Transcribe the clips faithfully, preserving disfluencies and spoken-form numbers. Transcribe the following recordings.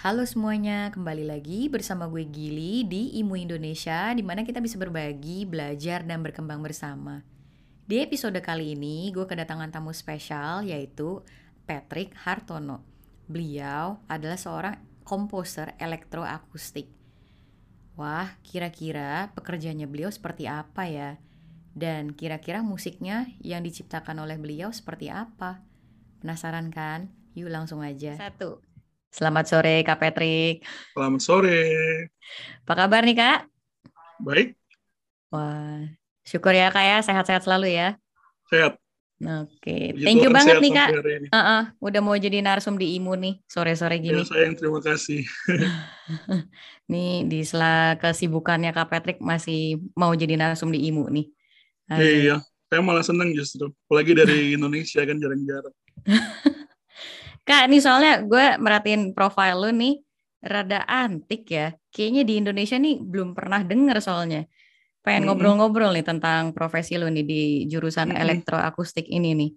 Halo semuanya, kembali lagi bersama gue Gili di I M U Indonesia, di mana kita bisa berbagi, belajar, dan berkembang bersama. Di episode kali ini, gue kedatangan tamu spesial yaitu Patrick Hartono. Beliau adalah seorang komposer elektroakustik. Wah, kira-kira pekerjaannya beliau seperti apa ya? Dan kira-kira musiknya yang diciptakan oleh beliau seperti apa? Penasaran kan? Yuk langsung aja. Satu. Selamat sore, Kak Patrick. Selamat sore. Apa kabar nih, Kak? Baik. Wah, syukur ya, Kak ya. Sehat-sehat selalu ya. Sehat. Oke, okay. Thank you banget nih, Kak. Uh-uh. Udah mau jadi narsum di I M U nih, sore-sore gini. Ya, sayang, terima kasih. Nih, di sela kesibukannya Kak Patrick masih mau jadi narsum di I M U nih. Iya, saya malah seneng justru. Apalagi dari Indonesia kan jarang-jarang. Kak, nih soalnya gue merhatiin profil lu nih, rada antik ya. Kayaknya di Indonesia nih belum pernah denger soalnya. Pengen hmm. ngobrol-ngobrol nih tentang profesi lu nih di jurusan hmm. elektroakustik ini nih.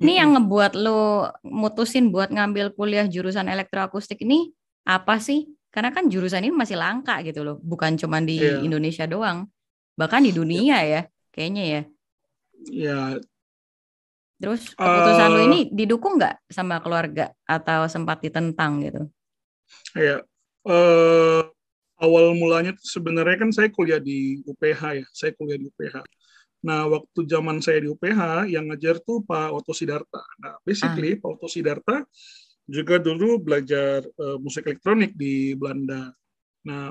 Ini hmm. yang ngebuat lu mutusin buat ngambil kuliah jurusan elektroakustik ini apa sih? Karena kan jurusan ini masih langka gitu loh. Bukan cuma di yeah. Indonesia doang. Bahkan di dunia yeah. ya, kayaknya ya. Ya, yeah. Terus keputusan uh, lu ini didukung nggak sama keluarga atau sempat ditentang gitu? Iya, uh, awal mulanya sebenarnya kan saya kuliah di U P H ya, saya kuliah di U P H. Nah waktu zaman saya di U P H yang ngajar tuh Pak Otto Sidharta. Nah basically ah. Pak Otto Sidharta juga dulu belajar uh, musik elektronik di Belanda. Nah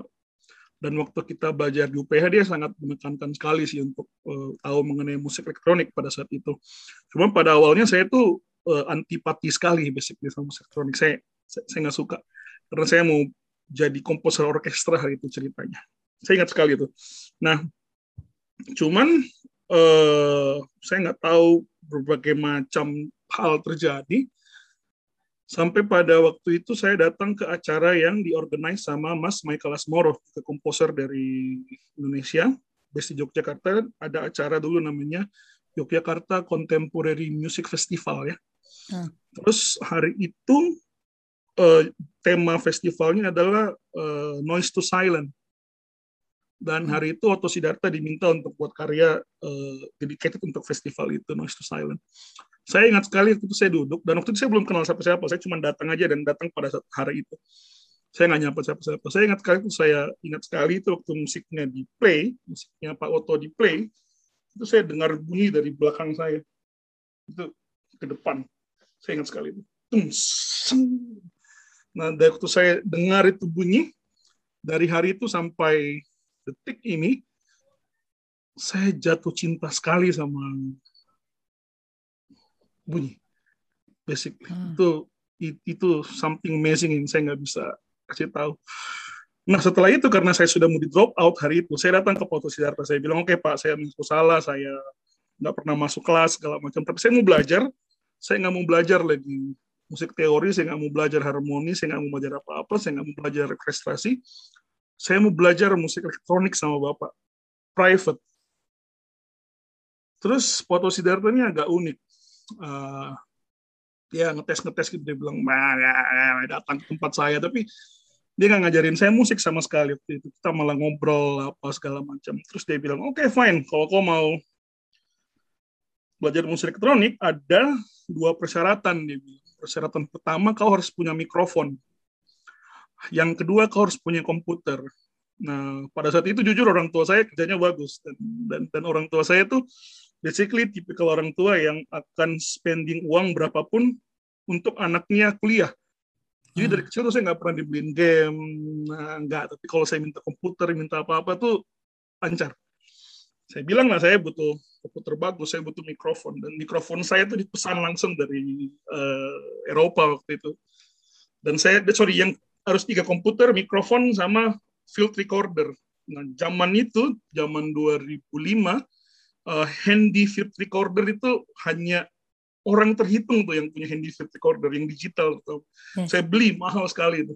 dan waktu kita belajar di U P H, dia sangat menekankan sekali sih untuk uh, tahu mengenai musik elektronik pada saat itu. Cuma pada awalnya saya tuh uh, antipati sekali basically sama musik elektronik. Saya saya nggak suka. Karena saya mau jadi komposer orkestra hari itu ceritanya. Saya ingat sekali itu. Nah, cuman uh, saya nggak tahu berbagai macam hal terjadi. Sampai pada waktu itu saya datang ke acara yang diorganize sama Mas Michael Asmoro, komposer dari Indonesia, based di Yogyakarta. Ada acara dulu namanya Yogyakarta Contemporary Music Festival ya. Hmm. Terus hari itu eh, tema festivalnya adalah eh, Noise to Silent. Dan hari itu Otto Sidharta diminta untuk buat karya eh, dedicated untuk festival itu, Noise to Silent. Saya ingat sekali waktu itu saya duduk, dan waktu itu saya belum kenal siapa-siapa, saya cuma datang aja dan datang pada saat hari itu. Saya nggak nyapa siapa-siapa. Saya ingat sekali itu, saya ingat sekali itu waktu musiknya di play, musiknya Pak Otto di play, itu saya dengar bunyi dari belakang saya, itu ke depan. Saya ingat sekali itu. Nah, dari waktu saya dengar itu bunyi, dari hari itu sampai detik ini, saya jatuh cinta sekali sama bunyi, basic hmm. itu itu something amazing yang saya nggak bisa kasih tahu. Nah setelah itu karena saya sudah mau di drop out hari itu, saya datang ke Otto Sidharta, saya bilang oke okay, Pak, saya mengaku salah, saya nggak pernah masuk kelas segala macam, tapi saya mau belajar, saya nggak mau belajar lagi musik teori, saya nggak mau belajar harmoni, saya nggak mau belajar apa-apa, saya nggak mau belajar orkestrasi, saya mau belajar musik elektronik sama Bapak private. Terus Otto Sidharta ini agak unik. Uh, dia ngetes-ngetes gitu, dia bilang datang ke tempat saya, tapi dia nggak ngajarin saya musik sama sekali waktu itu. Kita malah ngobrol apa segala macam. Terus dia bilang oke okay, fine, kalau kau mau belajar musik elektronik ada dua persyaratan dia bilang. Persyaratan pertama, kau harus punya mikrofon. Yang kedua, kau harus punya komputer. Nah pada saat itu jujur orang tua saya kerjanya bagus, dan dan, dan orang tua saya tuh basically tipikal orang tua yang akan spending uang berapapun untuk anaknya kuliah. Jadi hmm. dari kecil tuh saya nggak pernah dibeliin game, nah, nggak. Tapi kalau saya minta komputer, minta apa-apa tuh lancar. Saya bilang lah saya butuh komputer bagus, saya butuh mikrofon. Dan mikrofon saya tuh dipesan langsung dari uh, Eropa waktu itu. Dan saya, sorry, yang harus tiga komputer, mikrofon sama field recorder. Nah, zaman itu, zaman dua ribu lima, Uh, handy field recorder itu hanya orang terhitung tuh yang punya handy field recorder yang digital tuh. Hmm. Saya beli mahal sekali itu.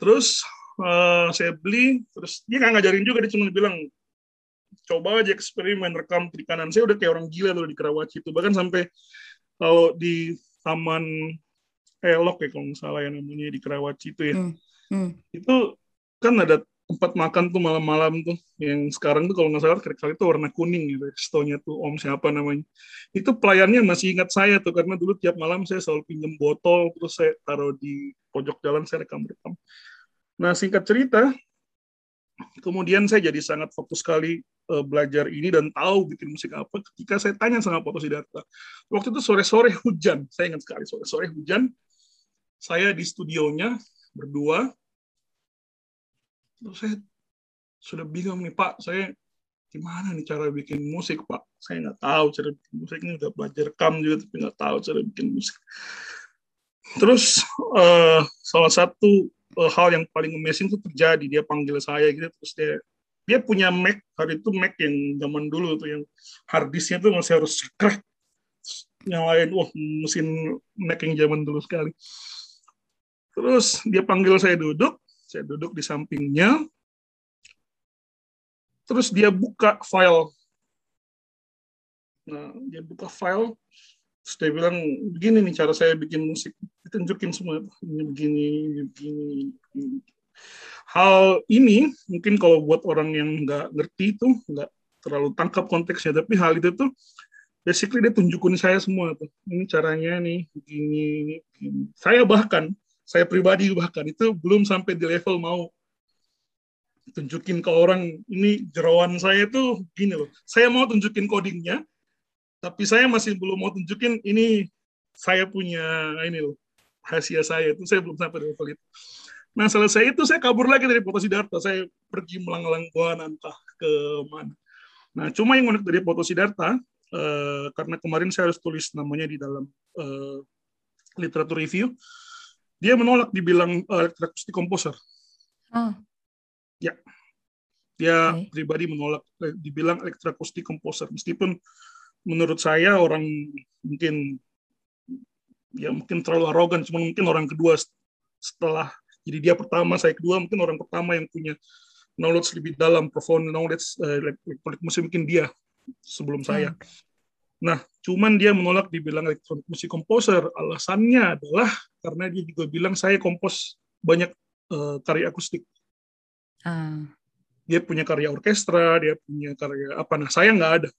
Terus uh, saya beli, terus dia nggak ngajarin juga, dia cuma bilang coba aja eksperimen, rekam kiri kanan. Saya udah kayak orang gila loh di Karawaci itu, bahkan sampai kalau di taman Elok ya kalau nggak salah yang namanya di Kerawat itu ya. Hmm. Hmm. Itu kan ada tempat makan tuh malam-malam tuh yang sekarang tuh kalau nggak salah kali itu warna kuning gitu. Restonya tuh Om siapa namanya. Itu pelayannya masih ingat saya tuh karena dulu tiap malam saya selalu pinjam botol terus saya taruh di pojok jalan saya rekam-rekam. Nah singkat cerita, kemudian saya jadi sangat fokus sekali uh, belajar ini dan tahu bikin musik apa ketika saya tanya sama Otto Sidharta. Waktu itu sore-sore hujan, saya ingat sekali sore-sore hujan. Saya di studionya berdua. Terus saya sudah bingung nih, Pak, saya gimana nih cara bikin musik, Pak? Saya nggak tahu cara bikin musik, ini udah belajar rekam juga, tapi nggak tahu cara bikin musik. Terus, uh, salah satu uh, hal yang paling amazing itu terjadi, dia panggil saya gitu, terus dia, dia punya Mac, hari itu Mac yang zaman dulu, tuh, yang hard disknya tuh masih harus crack, nyalain, wah, mesin Mac yang zaman dulu sekali. Terus, dia panggil saya duduk, saya duduk di sampingnya, terus dia buka file. Nah, dia buka file, terus dia bilang, begini nih cara saya bikin musik. Ditunjukin semua, ini begini, ini begini, begini. Hal ini, mungkin kalau buat orang yang nggak ngerti itu, nggak terlalu tangkap konteksnya, tapi hal itu tuh, basically dia tunjukin saya semua. Tuh. Ini caranya nih, begini, begini. Saya bahkan, Saya pribadi bahkan itu belum sampai di level mau tunjukin ke orang, ini jerawan saya tuh gini loh. Saya mau tunjukin codingnya, tapi saya masih belum mau tunjukin ini saya punya ini loh, rahasia saya itu saya belum sampai di level itu. Nah selesai itu saya kabur lagi dari Otto Sidharta, saya pergi melanglang buana entah ke mana. Nah cuma yang unik dari Otto Sidharta, eh, karena kemarin saya harus tulis namanya di dalam eh, literatur review, dia menolak dibilang electroacoustic composer. Oh. Ya, dia okay. pribadi menolak dibilang electroacoustic composer. Meskipun menurut saya orang mungkin ya mungkin terlalu arogan, cuma mungkin orang kedua setelah jadi dia pertama, saya kedua, mungkin orang pertama yang punya knowledge lebih dalam, profound knowledge uh, elektronik musik mungkin dia sebelum hmm. saya. Nah, cuman dia menolak dibilang elektronik musik komposer. Alasannya adalah karena dia juga bilang saya kompos banyak uh, karya akustik. Uh. Dia punya karya orkestra, dia punya karya apa? Nah, saya nggak ada.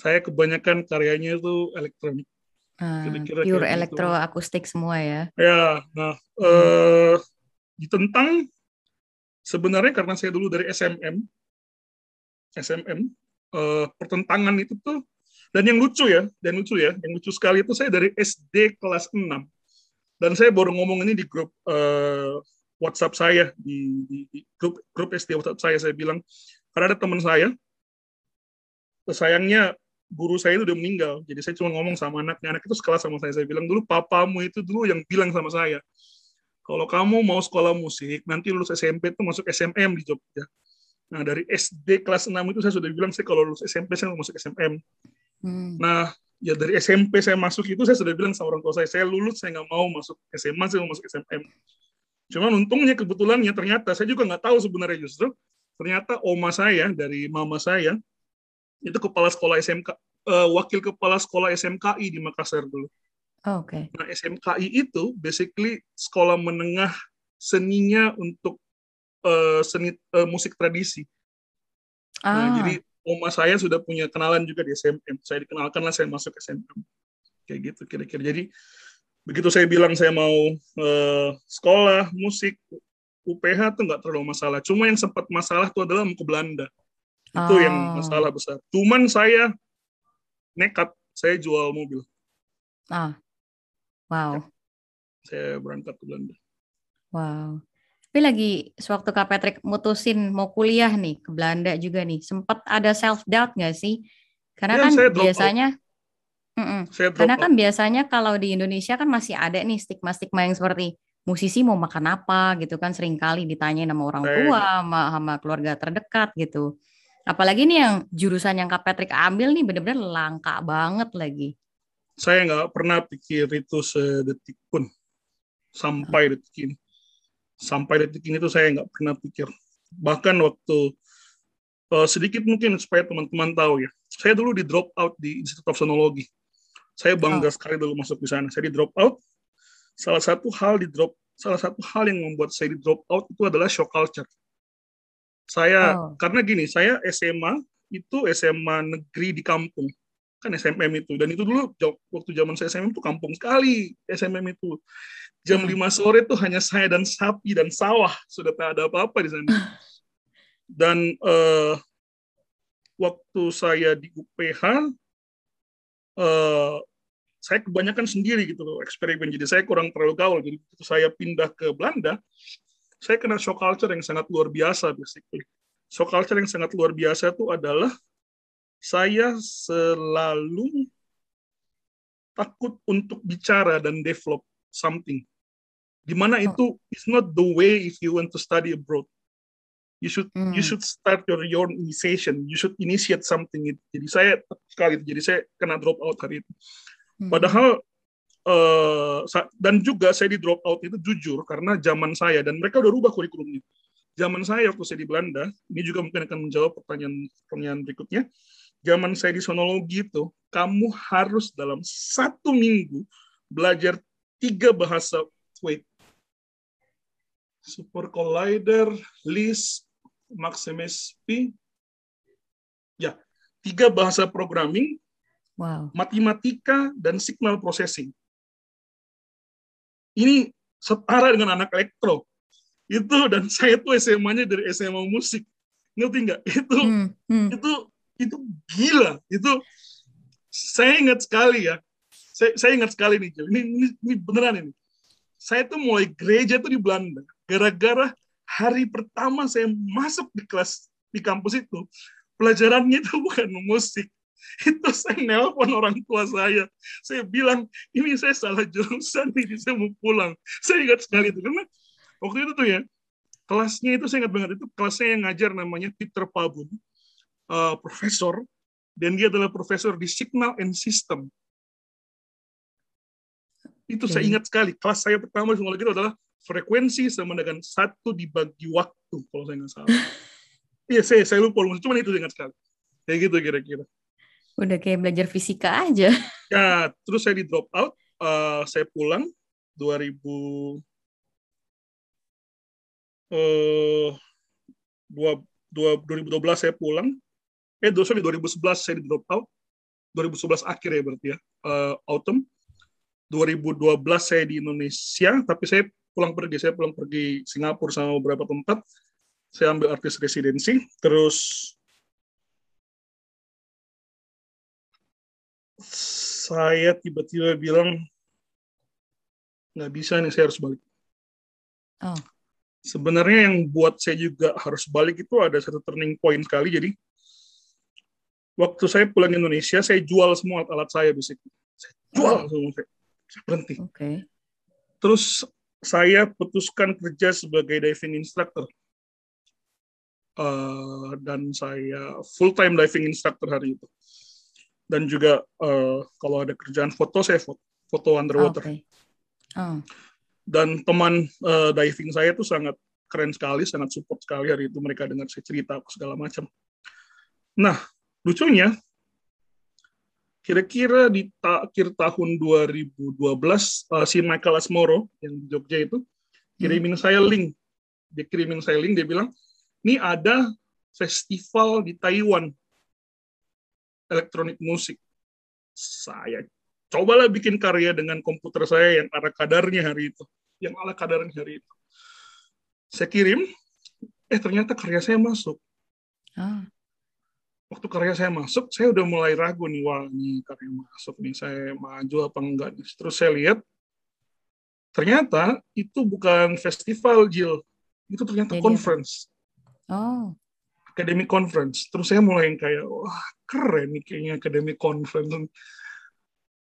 Saya kebanyakan karyanya itu elektronik. Uh, Kira-kira pure elektroakustik semua ya. Ya, nah uh, ditentang sebenarnya karena saya dulu dari S M M, S M M. Uh, pertentangan itu tuh dan yang lucu ya dan lucu ya yang lucu sekali itu saya dari S D kelas enam dan saya baru ngomong ini di grup uh, WhatsApp saya di, di, di grup grup S D WhatsApp saya saya bilang karena ada teman saya sayangnya guru saya itu udah meninggal jadi saya cuma ngomong sama anaknya anak itu sekelas sama saya saya bilang dulu papamu itu dulu yang bilang sama saya kalau kamu mau sekolah musik nanti lulus S M P itu masuk S M M di Jogja. Nah, dari S D kelas enam itu saya sudah bilang, saya kalau lulus S M P, saya mau masuk S M M. Hmm. Nah, ya dari S M P saya masuk itu, saya sudah bilang sama orang tua saya, saya lulus, saya nggak mau masuk S M A, saya mau masuk S M M. Cuman untungnya, kebetulannya, ternyata, saya juga nggak tahu sebenarnya justru, ternyata oma saya, dari mama saya, itu kepala sekolah S M K, uh, wakil kepala sekolah S M K I di Makassar dulu. Oh, okay. Nah, S M K I itu, basically, sekolah menengah seninya untuk Uh, seni uh, musik tradisi. Ah. Nah, jadi oma saya sudah punya kenalan juga di S M M. Saya dikenalkanlah saya masuk S M M. Kayak gitu kira-kira. Jadi begitu saya bilang saya mau uh, sekolah musik U P H tuh nggak terlalu masalah. Cuma yang sempat masalah tuh adalah mau ke Belanda. Itu ah. yang masalah besar. Cuman saya nekat, saya jual mobil. Ah. Wow. Ya. Saya berangkat ke Belanda. Wow. Tapi lagi sewaktu Kak Patrick mutusin mau kuliah nih ke Belanda juga nih, sempat ada self doubt nggak sih? Karena ya, kan saya biasanya, karena out. kan biasanya kalau di Indonesia kan masih ada nih stigma-stigma yang seperti musisi mau makan apa gitu kan seringkali ditanyain sama orang tua, sama, sama keluarga terdekat gitu. Apalagi nih yang jurusan yang Kak Patrick ambil nih benar-benar langka banget lagi. Saya nggak pernah pikir itu sedetik pun sampai oh. detik ini. Sampai detik ini tuh saya nggak pernah pikir. Bahkan waktu, uh, sedikit mungkin supaya teman-teman tahu ya, saya dulu di drop out di Institute of Sonology. Saya bangga oh. sekali dulu masuk di sana. Saya di drop out. Salah satu hal di drop, salah satu hal yang membuat saya di drop out itu adalah shock culture. Saya oh. karena gini, saya S M A itu S M A negeri di kampung, kan S M M itu, dan itu dulu waktu zaman saya S M M itu kampung sekali. S M M itu jam hmm. lima sore tuh hanya saya dan sapi dan sawah, sudah tak ada apa-apa di sana. Dan uh, waktu saya di U P H, uh, saya kebanyakan sendiri gitu loh eksperimen, jadi saya kurang terlalu gaul. Jadi begitu saya pindah ke Belanda, saya kena shock culture yang sangat luar biasa. Basically shock culture yang sangat luar biasa itu adalah saya selalu takut untuk bicara dan develop something, dimana itu it's not the way if you want to study abroad. You should mm. you should start your, your initiation. You should initiate something. Jadi saya sekali itu. Jadi saya kena drop out hari itu. Mm. Padahal uh, dan juga saya di drop out itu jujur karena zaman saya, dan mereka udah rubah kurikulumnya. Zaman saya waktu saya di Belanda, ini juga mungkin akan menjawab pertanyaan pertanyaan berikutnya. Zaman saya di sonologi itu, kamu harus dalam satu minggu belajar tiga bahasa. Wait, SuperCollider, Lisp, MaxMSP, ya, tiga bahasa programming, wow. matematika, dan signal processing. Ini setara dengan anak elektro. Itu, dan saya tuh S M A-nya dari S M A musik. Ngerti nggak? Itu, hmm, hmm. itu, itu gila. Itu, saya ingat sekali ya. Saya, saya ingat sekali nih, ini, ini, ini beneran ini. Saya tuh mulai gereja tuh di Belanda. Gara-gara hari pertama saya masuk di kelas di kampus itu, pelajarannya itu bukan musik. Itu saya nelpon orang tua saya. Saya bilang, ini saya salah jurusan, ini saya mau pulang. Saya ingat sekali itu. Karena waktu itu tuh ya, kelasnya itu saya ingat banget. Itu kelasnya yang ngajar namanya Peter Pabun, uh, profesor. Dan dia adalah profesor di Signal and System. Itu okay. Saya ingat sekali. Kelas saya pertama semua lagi itu adalah frekuensi sama dengan satu dibagi waktu, kalau saya nggak salah. Iya, saya, saya lupa, cuma itu ingat sekali. Kayak gitu kira-kira. Udah kayak belajar fisika aja. Ya, terus saya di drop out, uh, saya pulang dua ribu dua belas saya pulang. Eh, dosa di dua ribu sebelas saya di drop out. dua ribu sebelas akhir ya berarti ya, uh, autumn. dua ribu dua belas saya di Indonesia, tapi saya pulang pergi, saya pulang pergi Singapura sama beberapa tempat. Saya ambil artis residensi, terus saya tiba-tiba bilang nggak bisa nih, saya harus balik. Oh. Sebenarnya yang buat saya juga harus balik itu ada satu turning point sekali. Jadi waktu saya pulang Indonesia, saya jual semua alat-alat saya, basically. Saya jual semua. Saya. Saya berhenti. Okay. Terus saya putuskan kerja sebagai diving instructor, uh, dan saya full time diving instructor hari itu. Dan juga uh, kalau ada kerjaan foto, saya foto, foto underwater. Okay. Oh. Dan teman uh, diving saya itu sangat keren sekali, sangat support sekali hari itu. Mereka dengar saya cerita segala macam. Nah, lucunya, kira-kira di ta- akhir tahun dua ribu dua belas, uh, si Michael Asmoro yang di Jogja itu kirimin hmm. saya link. Dia kirimin saya link, dia bilang, ini ada festival di Taiwan, elektronik musik. Saya cobalah bikin karya dengan komputer saya yang ala kadarnya hari itu. Yang ala kadarnya hari itu. Saya kirim, eh ternyata karya saya masuk. Ah. Waktu karya saya masuk, saya udah mulai ragu nih, wah ini karya masuk nih, saya maju apa enggak nih. Terus saya lihat, ternyata itu bukan festival, Jill. Itu ternyata Jadi, conference. Oh. Academic conference. Terus saya mulai kayak, wah keren nih kayaknya academic conference.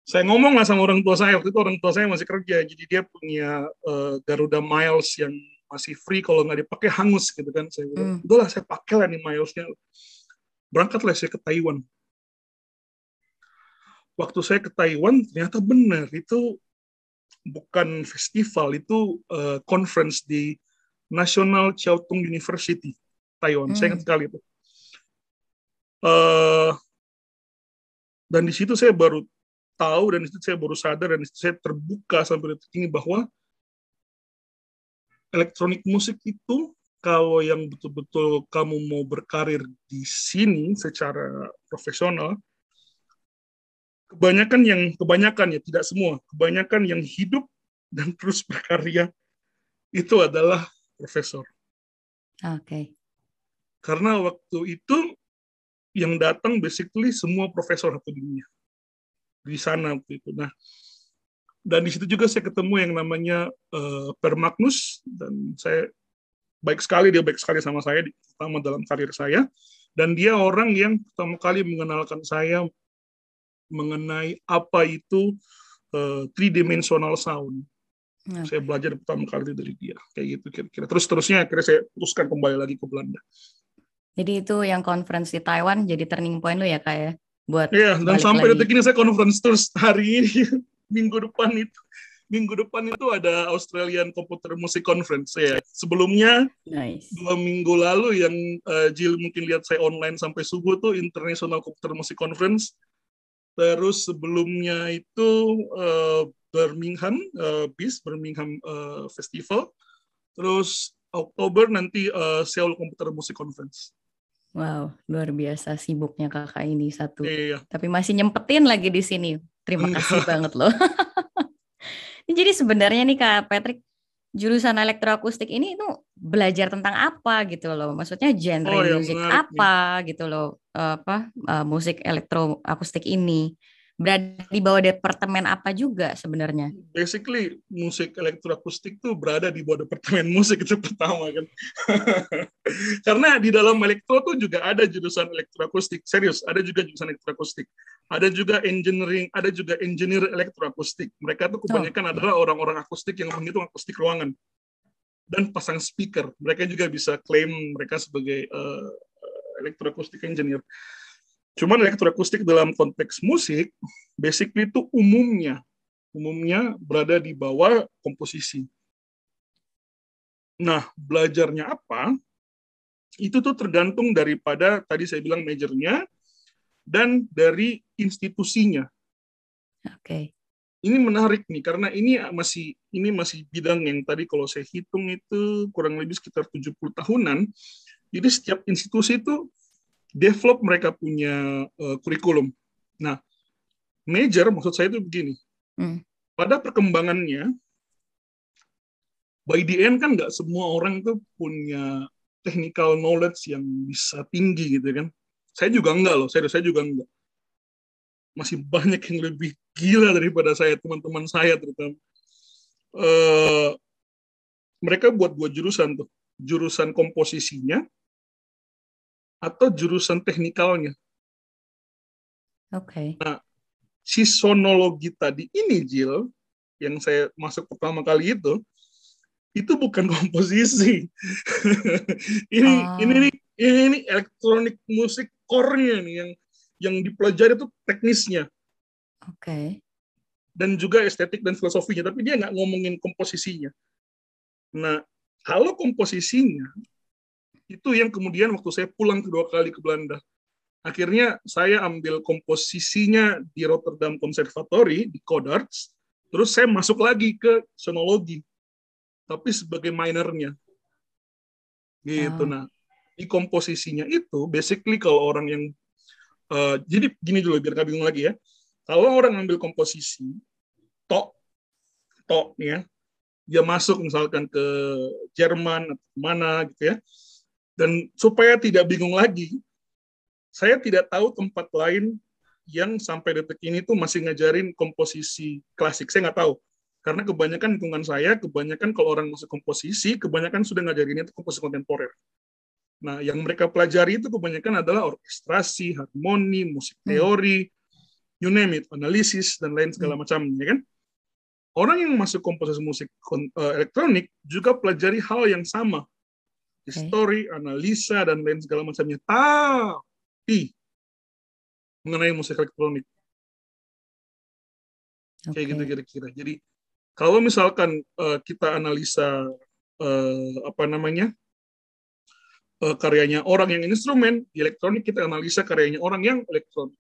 Saya ngomong lah sama orang tua saya, waktu itu orang tua saya masih kerja, jadi dia punya uh, Garuda Miles yang masih free, kalau nggak dipakai hangus gitu kan. Saya bilang, hmm. udahlah saya pakai lah nih Milesnya. Berangkatlah saya ke Taiwan. Waktu saya ke Taiwan, ternyata benar. Itu bukan festival, itu uh, conference di National Chiao Tung University, Taiwan. Hmm. Saya ingat sekali itu. Uh, dan di situ saya baru tahu, dan itu saya baru sadar, dan saya terbuka sampai detik ini bahwa elektronik musik itu kalau yang betul-betul kamu mau berkarir di sini secara profesional, kebanyakan yang kebanyakan ya tidak semua, kebanyakan yang hidup dan terus berkarya itu adalah profesor. Oke. Okay. Karena waktu itu yang datang basically semua profesor satu dunia di sana waktu itu. Nah, dan di situ juga saya ketemu yang namanya uh, Per Magnus, dan saya baik sekali, dia baik sekali sama saya, terutama dalam karir saya. Dan dia orang yang pertama kali mengenalkan saya mengenai apa itu uh, three-dimensional sound. Okay. Saya belajar pertama kali dari dia. Kayak gitu kira-kira. Terus-terusnya akhirnya saya teruskan kembali lagi ke Belanda. Jadi itu yang conference di Taiwan jadi turning point lo ya, Kak ya? Buat iya, dan sampai lagi. Detik ini saya conference terus hari ini, minggu depan itu. Minggu depan itu ada Australian Computer Music Conference ya. Sebelumnya, nice. Dua minggu lalu yang uh, Jill mungkin lihat saya online sampai subuh tuh International Computer Music Conference. Terus sebelumnya itu uh, Birmingham, uh, B I S, Birmingham uh, Festival. Terus Oktober nanti uh, Seoul Computer Music Conference. Wow, luar biasa sibuknya kakak ini satu. Iya. Tapi masih nyempetin lagi di sini. Terima kasih banget loh. Jadi sebenarnya nih Kak Patrick, jurusan elektroakustik ini itu belajar tentang apa gitu loh? Maksudnya genre oh, musik ya, apa gitu loh? Apa uh, musik elektroakustik ini berada di bawah departemen apa juga sebenarnya? Basically musik elektroakustik tuh berada di bawah departemen musik itu pertama kan. Karena di dalam elektro tuh juga ada jurusan elektroakustik. Serius, ada juga jurusan elektroakustik. Ada juga engineering, ada juga engineer elektroakustik. Mereka tuh kebanyakan oh. adalah orang-orang akustik yang menghitung akustik ruangan dan pasang speaker. Mereka juga bisa klaim mereka sebagai uh, elektroakustik engineer. Cuman elektroakustik dalam konteks musik, basically itu umumnya, umumnya berada di bawah komposisi. Nah, belajarnya apa? Itu tuh tergantung daripada tadi saya bilang majornya. Dan dari institusinya. Oke. Okay. Ini menarik nih karena ini masih ini masih bidang yang tadi kalau saya hitung itu kurang lebih sekitar tujuh puluh tahunan. Jadi setiap institusi itu develop mereka punya uh, kurikulum. Nah, major maksud saya itu begini. Mm. Pada perkembangannya by the end kan nggak semua orang tuh punya technical knowledge yang bisa tinggi gitu kan. Saya juga enggak loh, serius saya juga enggak. Masih banyak yang lebih gila daripada saya, teman-teman saya terutama. Uh, mereka buat dua jurusan tuh, jurusan komposisinya atau jurusan teknikalnya. Oke. Okay. Nah, si sonologi tadi ini, Jill, yang saya masuk pertama kali itu, itu bukan komposisi. ini, oh. ini nih. Ini elektronik musik core-nya nih yang yang dipelajari itu teknisnya. Oke. Okay. Dan juga estetik dan filosofinya, tapi dia nggak ngomongin komposisinya. Nah, kalau komposisinya itu yang kemudian waktu saya pulang kedua kali ke Belanda, akhirnya saya ambil komposisinya di Rotterdam Conservatory di Codarts, terus saya masuk lagi ke sonologi, tapi sebagai minornya. Gitu. Oh. Nah. Di komposisinya itu, basically kalau orang yang, uh, jadi gini dulu, biar gak bingung lagi ya, kalau orang ambil komposisi, tok, tok, ya, dia masuk misalkan ke Jerman, atau mana, gitu ya, dan supaya tidak bingung lagi, saya tidak tahu tempat lain yang sampai detik ini tuh masih ngajarin komposisi klasik, saya nggak tahu, karena kebanyakan lingkungan saya, kebanyakan kalau orang masuk komposisi, kebanyakan sudah ngajarinnya itu komposisi kontemporer. Nah, yang mereka pelajari itu kebanyakan adalah orkestrasi, harmoni, musik teori, hmm. you name it, analisis, dan lain segala hmm. macamnya, kan? Orang yang masuk komposisi musik elektronik juga pelajari hal yang sama. Histori, okay. analisa, dan lain segala macamnya. Tapi, mengenai musik elektronik. Okay. Kayak gitu kira-kira. Jadi, kalau misalkan uh, kita analisa, uh, apa namanya, karyanya orang yang instrumen, elektronik kita analisa karyanya orang yang elektronik.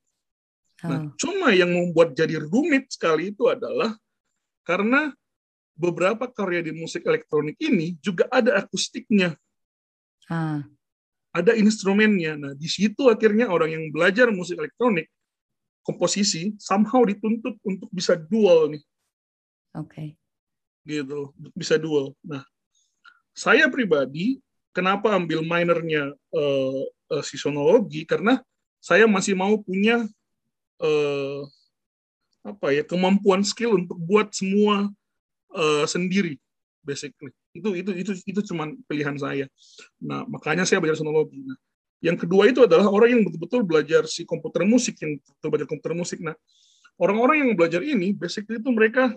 Nah, oh. Cuma yang membuat jadi rumit sekali itu adalah karena beberapa karya di musik elektronik ini juga ada akustiknya, ah. ada instrumennya. Nah, di situ akhirnya orang yang belajar musik elektronik komposisi somehow dituntut untuk bisa dual nih, oke, okay. gitu, bisa dual. Nah, saya pribadi kenapa ambil minornya uh, uh, sonologi karena saya masih mau punya Uh, apa ya kemampuan skill untuk buat semua uh, sendiri basically itu itu itu itu cuman pilihan saya. Nah makanya saya belajar sonologi. Nah, yang kedua itu adalah orang yang betul-betul belajar si komputer musik yang betul belajar komputer musik. Nah orang-orang yang belajar ini basically itu mereka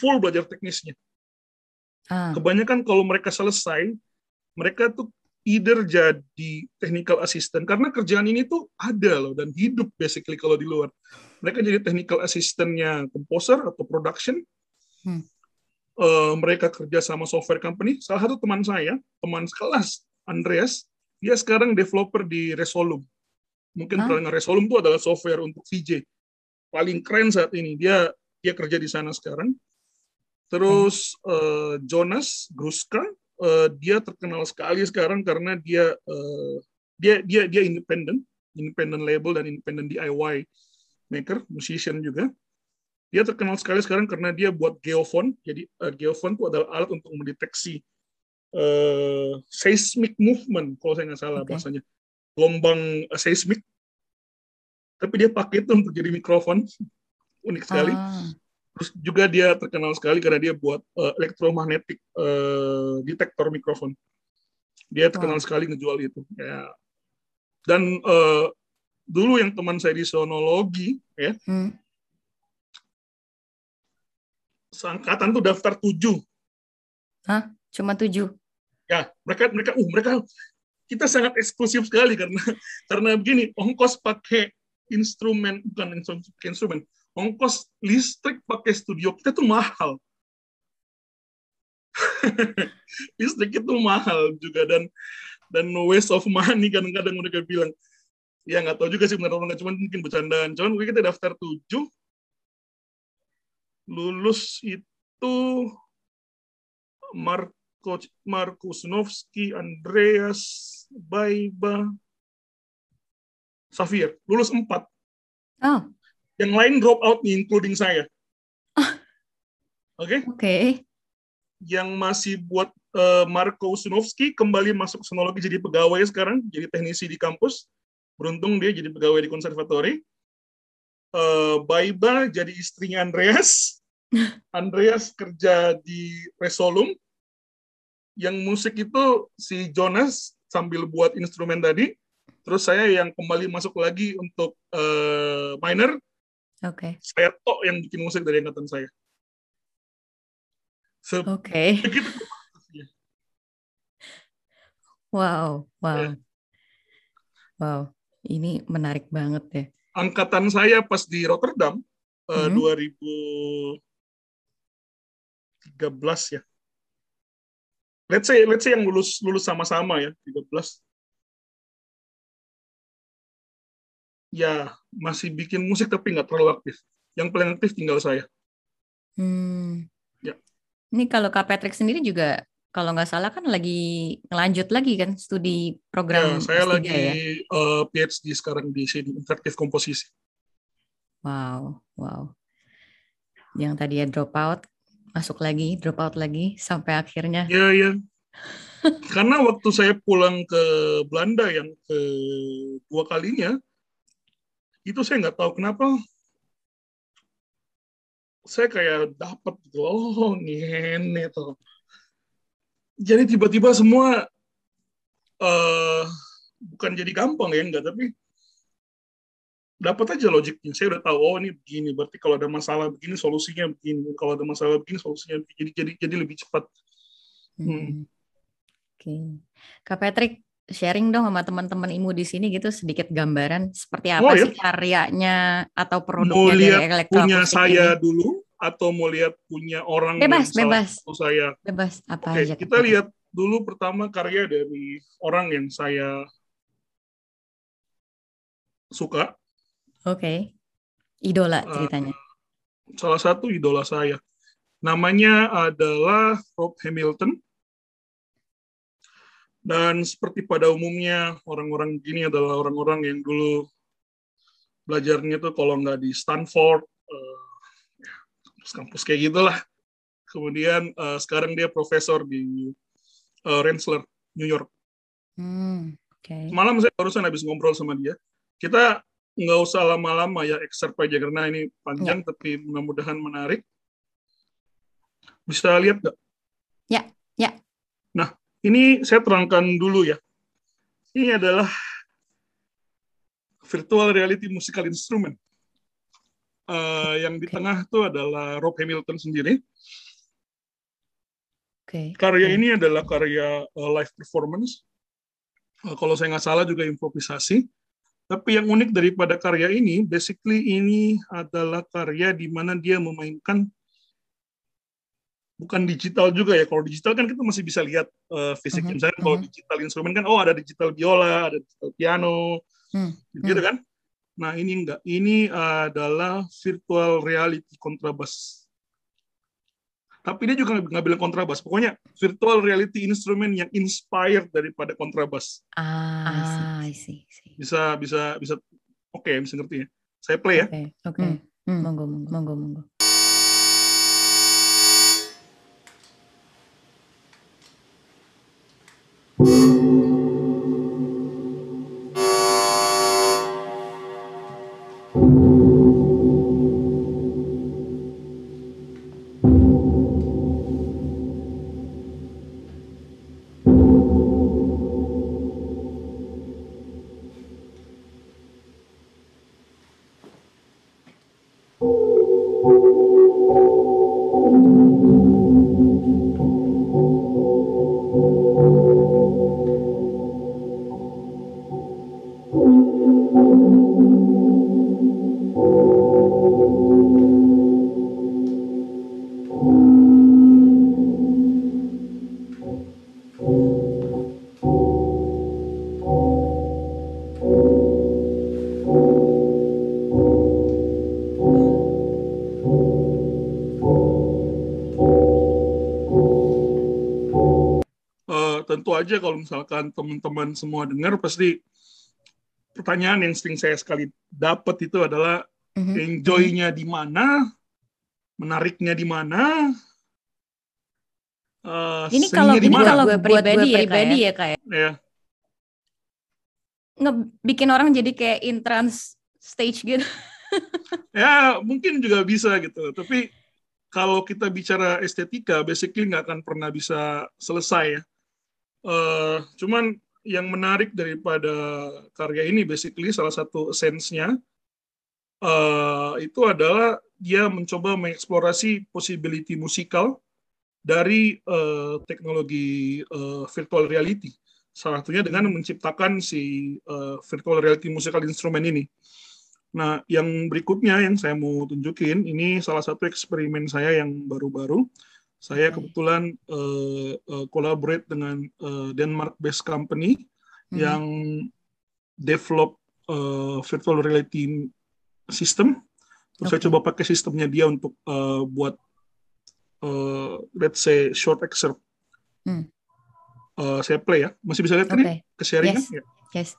full belajar teknisnya. Ah. Kebanyakan kalau mereka selesai mereka tuh either jadi technical assistant, karena kerjaan ini tuh ada loh, dan hidup basically kalau di luar. Mereka jadi technical assistantnya composer atau production, hmm. uh, mereka kerja sama software company. Salah satu teman saya, teman sekelas, Andreas, dia sekarang developer di Resolume. Mungkin huh? pernah dengar Resolume itu adalah software untuk V J. Paling keren saat ini, dia dia kerja di sana sekarang. Terus hmm. uh, Jonas Gruska, Uh, dia terkenal sekali sekarang karena dia uh, dia dia dia independent, independent label dan independent D I Y maker, musician juga. Dia terkenal sekali sekarang karena dia buat geofon. Jadi uh, geofon itu adalah alat untuk mendeteksi uh, seismic movement kalau saya nggak salah okay. bahasanya, gelombang uh, seismik. Tapi dia pakai itu untuk jadi mikrofon, unik sekali. Ah. Terus juga dia terkenal sekali karena dia buat uh, elektromagnetik uh, detektor mikrofon. Dia terkenal wow. sekali ngejual itu. Ya. Dan uh, dulu yang teman saya di sonologi, ya, hmm. seangkatan tuh daftar tujuh. Hah? Cuma tujuh? Ya, mereka mereka, uh, mereka kita sangat eksklusif sekali karena karena begini ongkos pakai instrumen bukan instrumen. Ongkos listrik pakai studio kita tuh mahal. Listrik itu mahal juga dan dan waste of money kadang-kadang mereka bilang. Ya nggak tahu juga sih benar nggak cuma mungkin bercandaan. Cuman kita daftar tujuh, lulus itu Marko Marko Sunofsky, Andreas, Baiba, Safir lulus empat. Oh. Yang lain drop out nih, including saya. Oke? Okay? Oke. Okay. Yang masih buat uh, Marko Sunofsky kembali masuk sonologi jadi pegawai sekarang, jadi teknisi di kampus. Beruntung dia jadi pegawai di konservatori. Uh, Baiba jadi istrinya Andreas. Andreas kerja di Resolume. Yang musik itu si Jonas sambil buat instrumen tadi. Terus saya yang kembali masuk lagi untuk uh, minor. Oke. Okay. Saya tok yang bikin musik dari angkatan saya. So, Oke. Okay. Begitu. Wow, wow, ya. Wow. Ini menarik banget ya. Angkatan saya pas di Rotterdam uh, hmm. dua ribu tiga belas ya. Let's say, let's say yang lulus lulus sama-sama ya, tiga belas. Ya, masih bikin musik tapi nggak terlalu aktif. Yang paling aktif tinggal saya. Hmm. Ya. Ini kalau Kak Patrick sendiri juga, kalau nggak salah kan lagi ngelanjut lagi kan studi program. Ya, saya S tiga, lagi ya? uh, P H D sekarang di sini, interaktif komposisi. Wow, wow. Yang tadi ya drop out, masuk lagi, drop out lagi, sampai akhirnya. Iya, iya. Karena waktu saya pulang ke Belanda yang kedua kalinya, itu saya nggak tahu kenapa saya kayak dapat gitu oh ngene tuh jadi tiba-tiba semua uh, bukan jadi gampang ya enggak tapi dapat aja logiknya saya udah tahu oh ini begini berarti kalau ada masalah begini solusinya begini kalau ada masalah begini solusinya begini. jadi jadi jadi lebih cepat. hmm. hmm. Oke okay. Kak Patrick sharing dong sama teman-teman I M U di sini gitu sedikit gambaran seperti apa oh, ya? sih karyanya atau produknya dari elektroakustik punya saya ini. Dulu atau mau lihat punya orang bebas bebas saya bebas apa okay, aja kita kata. Lihat dulu pertama karya dari orang yang saya suka. Oke, okay. Idola ceritanya. Uh, salah satu idola saya. Namanya adalah Rob Hamilton. Dan seperti pada umumnya, orang-orang begini adalah orang-orang yang dulu belajarnya tuh kalau nggak di Stanford, uh, kampus-kampus kayak gitulah. Kemudian uh, sekarang dia profesor di uh, Rensselaer, New York. Hmm, okay. Malam saya barusan habis ngobrol sama dia. Kita nggak usah lama-lama ya, excerpt aja karena ini panjang, yeah. Tapi mudah-mudahan menarik. Bisa lihat nggak? Ya, yeah, ya. Yeah. Nah, ini saya terangkan dulu ya. Ini adalah virtual reality musical instrument. Uh, yang di okay. tengah itu adalah Rob Hamilton sendiri. Okay. Karya okay. ini adalah karya uh, live performance. Uh, kalau saya nggak salah juga improvisasi. Tapi yang unik daripada karya ini, basically ini adalah karya di mana dia memainkan bukan digital juga ya. Kalau digital kan kita masih bisa lihat uh, fisiknya. Mm-hmm. Misalnya kalau mm-hmm. digital instrumen kan, oh ada digital biola, ada digital piano, mm-hmm. gitu kan. Nah ini enggak. Ini uh, adalah virtual reality kontrabas. Tapi dia juga nggak bilang kontrabas. Pokoknya virtual reality instrumen yang inspired daripada kontrabas. Ah, I see. Bisa, bisa, bisa. Oke, okay, bisa ngerti ya. Saya play ya. Oke, okay. okay. hmm. monggo, monggo, monggo. Aja kalau misalkan teman-teman semua dengar pasti pertanyaan yang sering saya sekali dapat itu adalah mm-hmm. enjoy-nya di mana, menariknya di mana, uh, ini kalau ini dimana? Kalau buat pribadi ya, pribadi ya kayak ya. Ngebikin orang jadi kayak in trance stage gitu. Ya mungkin juga bisa gitu, tapi kalau kita bicara estetika basically nggak akan pernah bisa selesai ya. Uh, cuman yang menarik daripada karya ini basically salah satu essence-nya uh, itu adalah dia mencoba mengeksplorasi possibility musikal dari uh, teknologi uh, virtual reality, salah satunya dengan menciptakan si uh, virtual reality musical instrument ini. Nah yang berikutnya yang saya mau tunjukin ini salah satu eksperimen saya yang baru-baru. Saya kebetulan uh, uh, collaborate dengan uh, Denmark-based company mm-hmm. yang develop uh, virtual reality system. Terus okay. saya coba pakai sistemnya dia untuk uh, buat uh, let's say short excerpt. Mm. Uh, saya play ya. Masih bisa lihat okay. kan? Ke sharing-nya? Yes. Ya? Yes.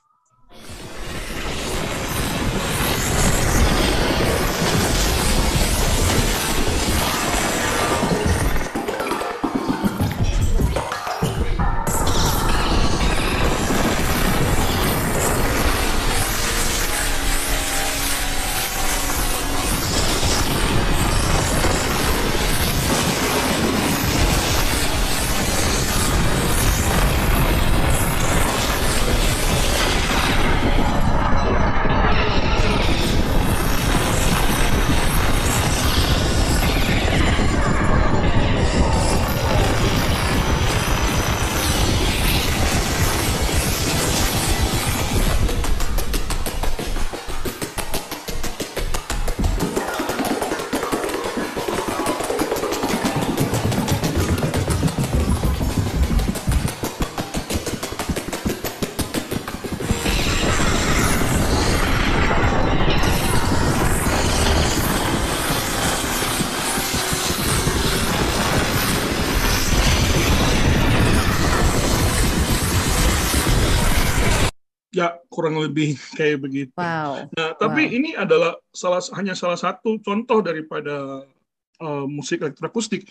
Ya, kurang lebih kayak begitu. Wow. Nah, tapi wow. ini adalah salah hanya salah satu contoh daripada uh, musik elektroakustik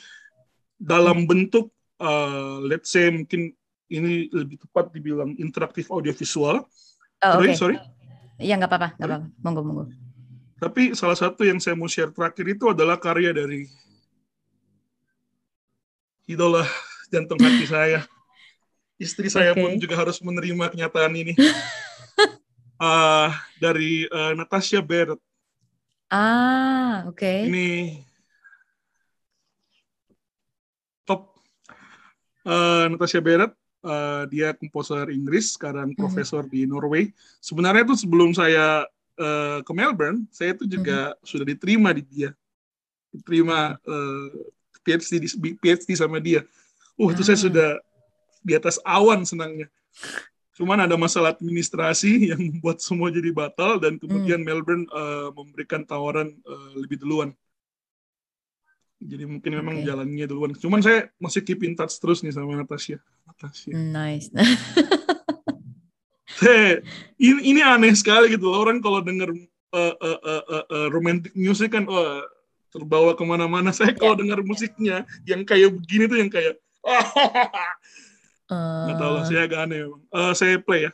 dalam bentuk uh, let's say mungkin ini lebih tepat dibilang interaktif audiovisual. Oh, sorry, okay. sorry. Ya, nggak apa-apa, nggak apa-apa. Monggo, monggo. Tapi salah satu yang saya mau share terakhir itu adalah karya dari idola jantung hati saya. Istri saya okay. pun juga harus menerima kenyataan ini. uh, dari uh, Natasha Barrett. Ah, oke. Okay. Ini top. Uh, Natasha Barrett, uh, dia komposer Inggris, sekarang profesor mm-hmm. di Norway. Sebenarnya itu sebelum saya uh, ke Melbourne, saya itu juga mm-hmm. sudah diterima di dia. Diterima uh, PhD, di, PhD sama dia. Uh, ah. Itu saya sudah di atas awan senangnya. Cuman ada masalah administrasi yang membuat semua jadi batal, dan kemudian hmm. Melbourne uh, memberikan tawaran uh, lebih duluan. Jadi mungkin okay. memang jalannya duluan. Cuman saya masih keep in touch terus nih sama Natasha. Natasha. Nice. Hey, ini, ini aneh sekali gitu. Orang kalau dengar uh, uh, uh, uh, uh, romantic music kan uh, terbawa kemana-mana. Saya kalau yeah. dengar musiknya yang kayak begini tuh yang kayak nggak tahu lah, saya agak aneh memang. Uh, saya play ya.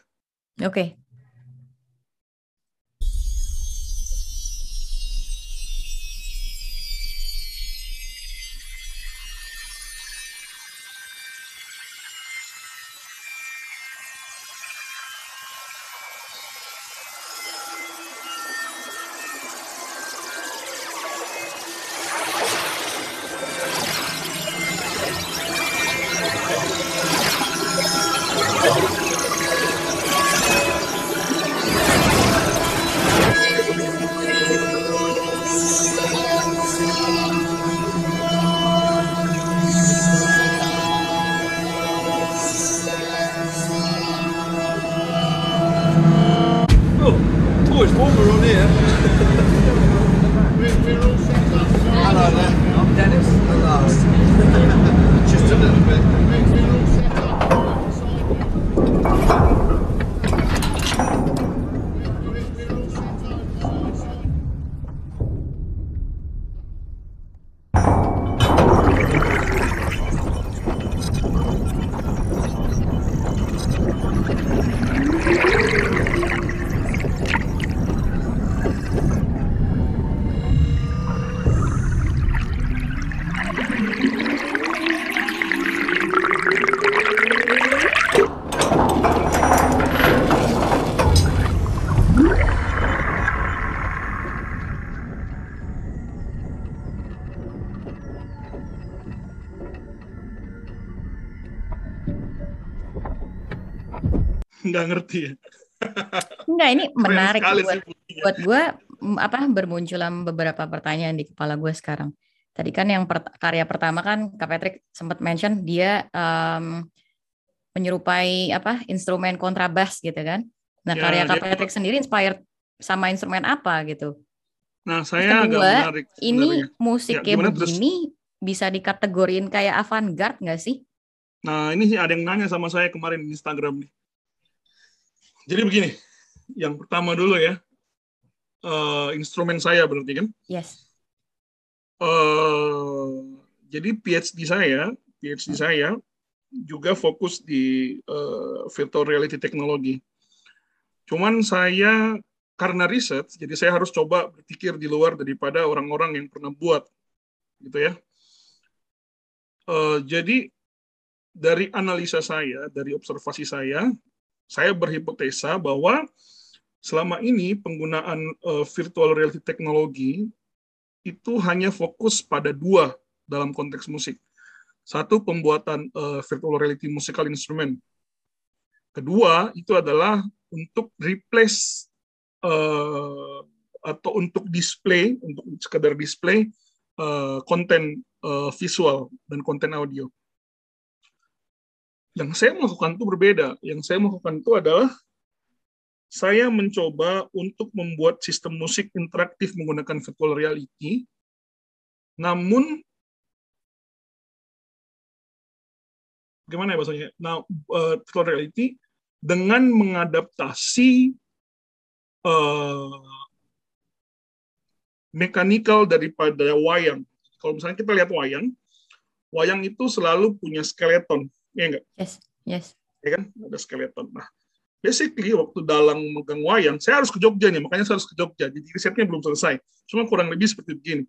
Oke. Okay. Nggak ngerti ya. Nggak, ini menarik buat, buat gue apa bermunculan beberapa pertanyaan di kepala gue sekarang. Tadi kan yang per, karya pertama kan Kak Patrick sempat mention dia um, menyerupai apa instrumen kontrabas gitu kan. Nah, ya, karya Kak Patrick dia... sendiri inspired sama instrumen apa gitu. Nah, saya kedua, agak menarik. Sebenarnya. Ini musik ya, kayak begini terus... bisa dikategoriin kayak avant-garde nggak sih? Nah, ini sih ada yang nanya sama saya kemarin di Instagram nih. Jadi begini, yang pertama dulu ya, uh, instrumen saya berarti kan? Yes. Uh, jadi PhD saya, PhD hmm. saya juga fokus di uh, virtual reality teknologi. Cuman saya karena riset, jadi saya harus coba berpikir di luar daripada orang-orang yang pernah buat, gitu ya. Uh, jadi dari analisa saya, dari observasi saya. Saya berhipotesa bahwa selama ini penggunaan uh, virtual reality teknologi itu hanya fokus pada dua dalam konteks musik. Satu, pembuatan uh, virtual reality musical instrument. Kedua, itu adalah untuk replace uh, atau untuk display, untuk sekedar display uh, konten uh, visual dan konten audio. Yang saya melakukan itu berbeda. Yang saya melakukan itu adalah saya mencoba untuk membuat sistem musik interaktif menggunakan virtual reality, namun gimana ya bahasanya? Nah, uh, virtual reality dengan mengadaptasi uh, mekanikal daripada wayang. Kalau misalnya kita lihat wayang, wayang itu selalu punya skeleton, ya enggak? Yes, yes. Ya kan, ada skeleton. Nah, basically waktu dalang megang wayang, saya harus ke Jogja nih, makanya saya harus ke Jogja. Jadi risetnya belum selesai. Cuma kurang lebih seperti begini.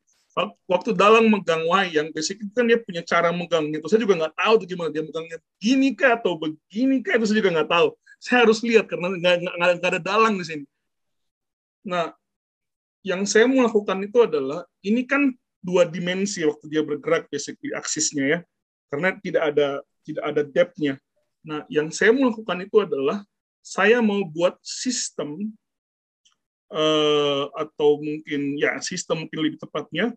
Waktu dalang megang wayang, basically kan dia punya cara megangnya. Itu saya juga nggak tahu tuh gimana dia megangnya, begini kah atau begini kah, itu saya juga nggak tahu. Saya harus lihat karena nggak ada dalang di sini. Nah, yang saya mau lakukan itu adalah, ini kan dua dimensi waktu dia bergerak, basically aksisnya ya, karena tidak ada tidak ada depth-nya. Nah, yang saya mau lakukan itu adalah, saya mau buat sistem, uh, atau mungkin ya sistem mungkin lebih tepatnya,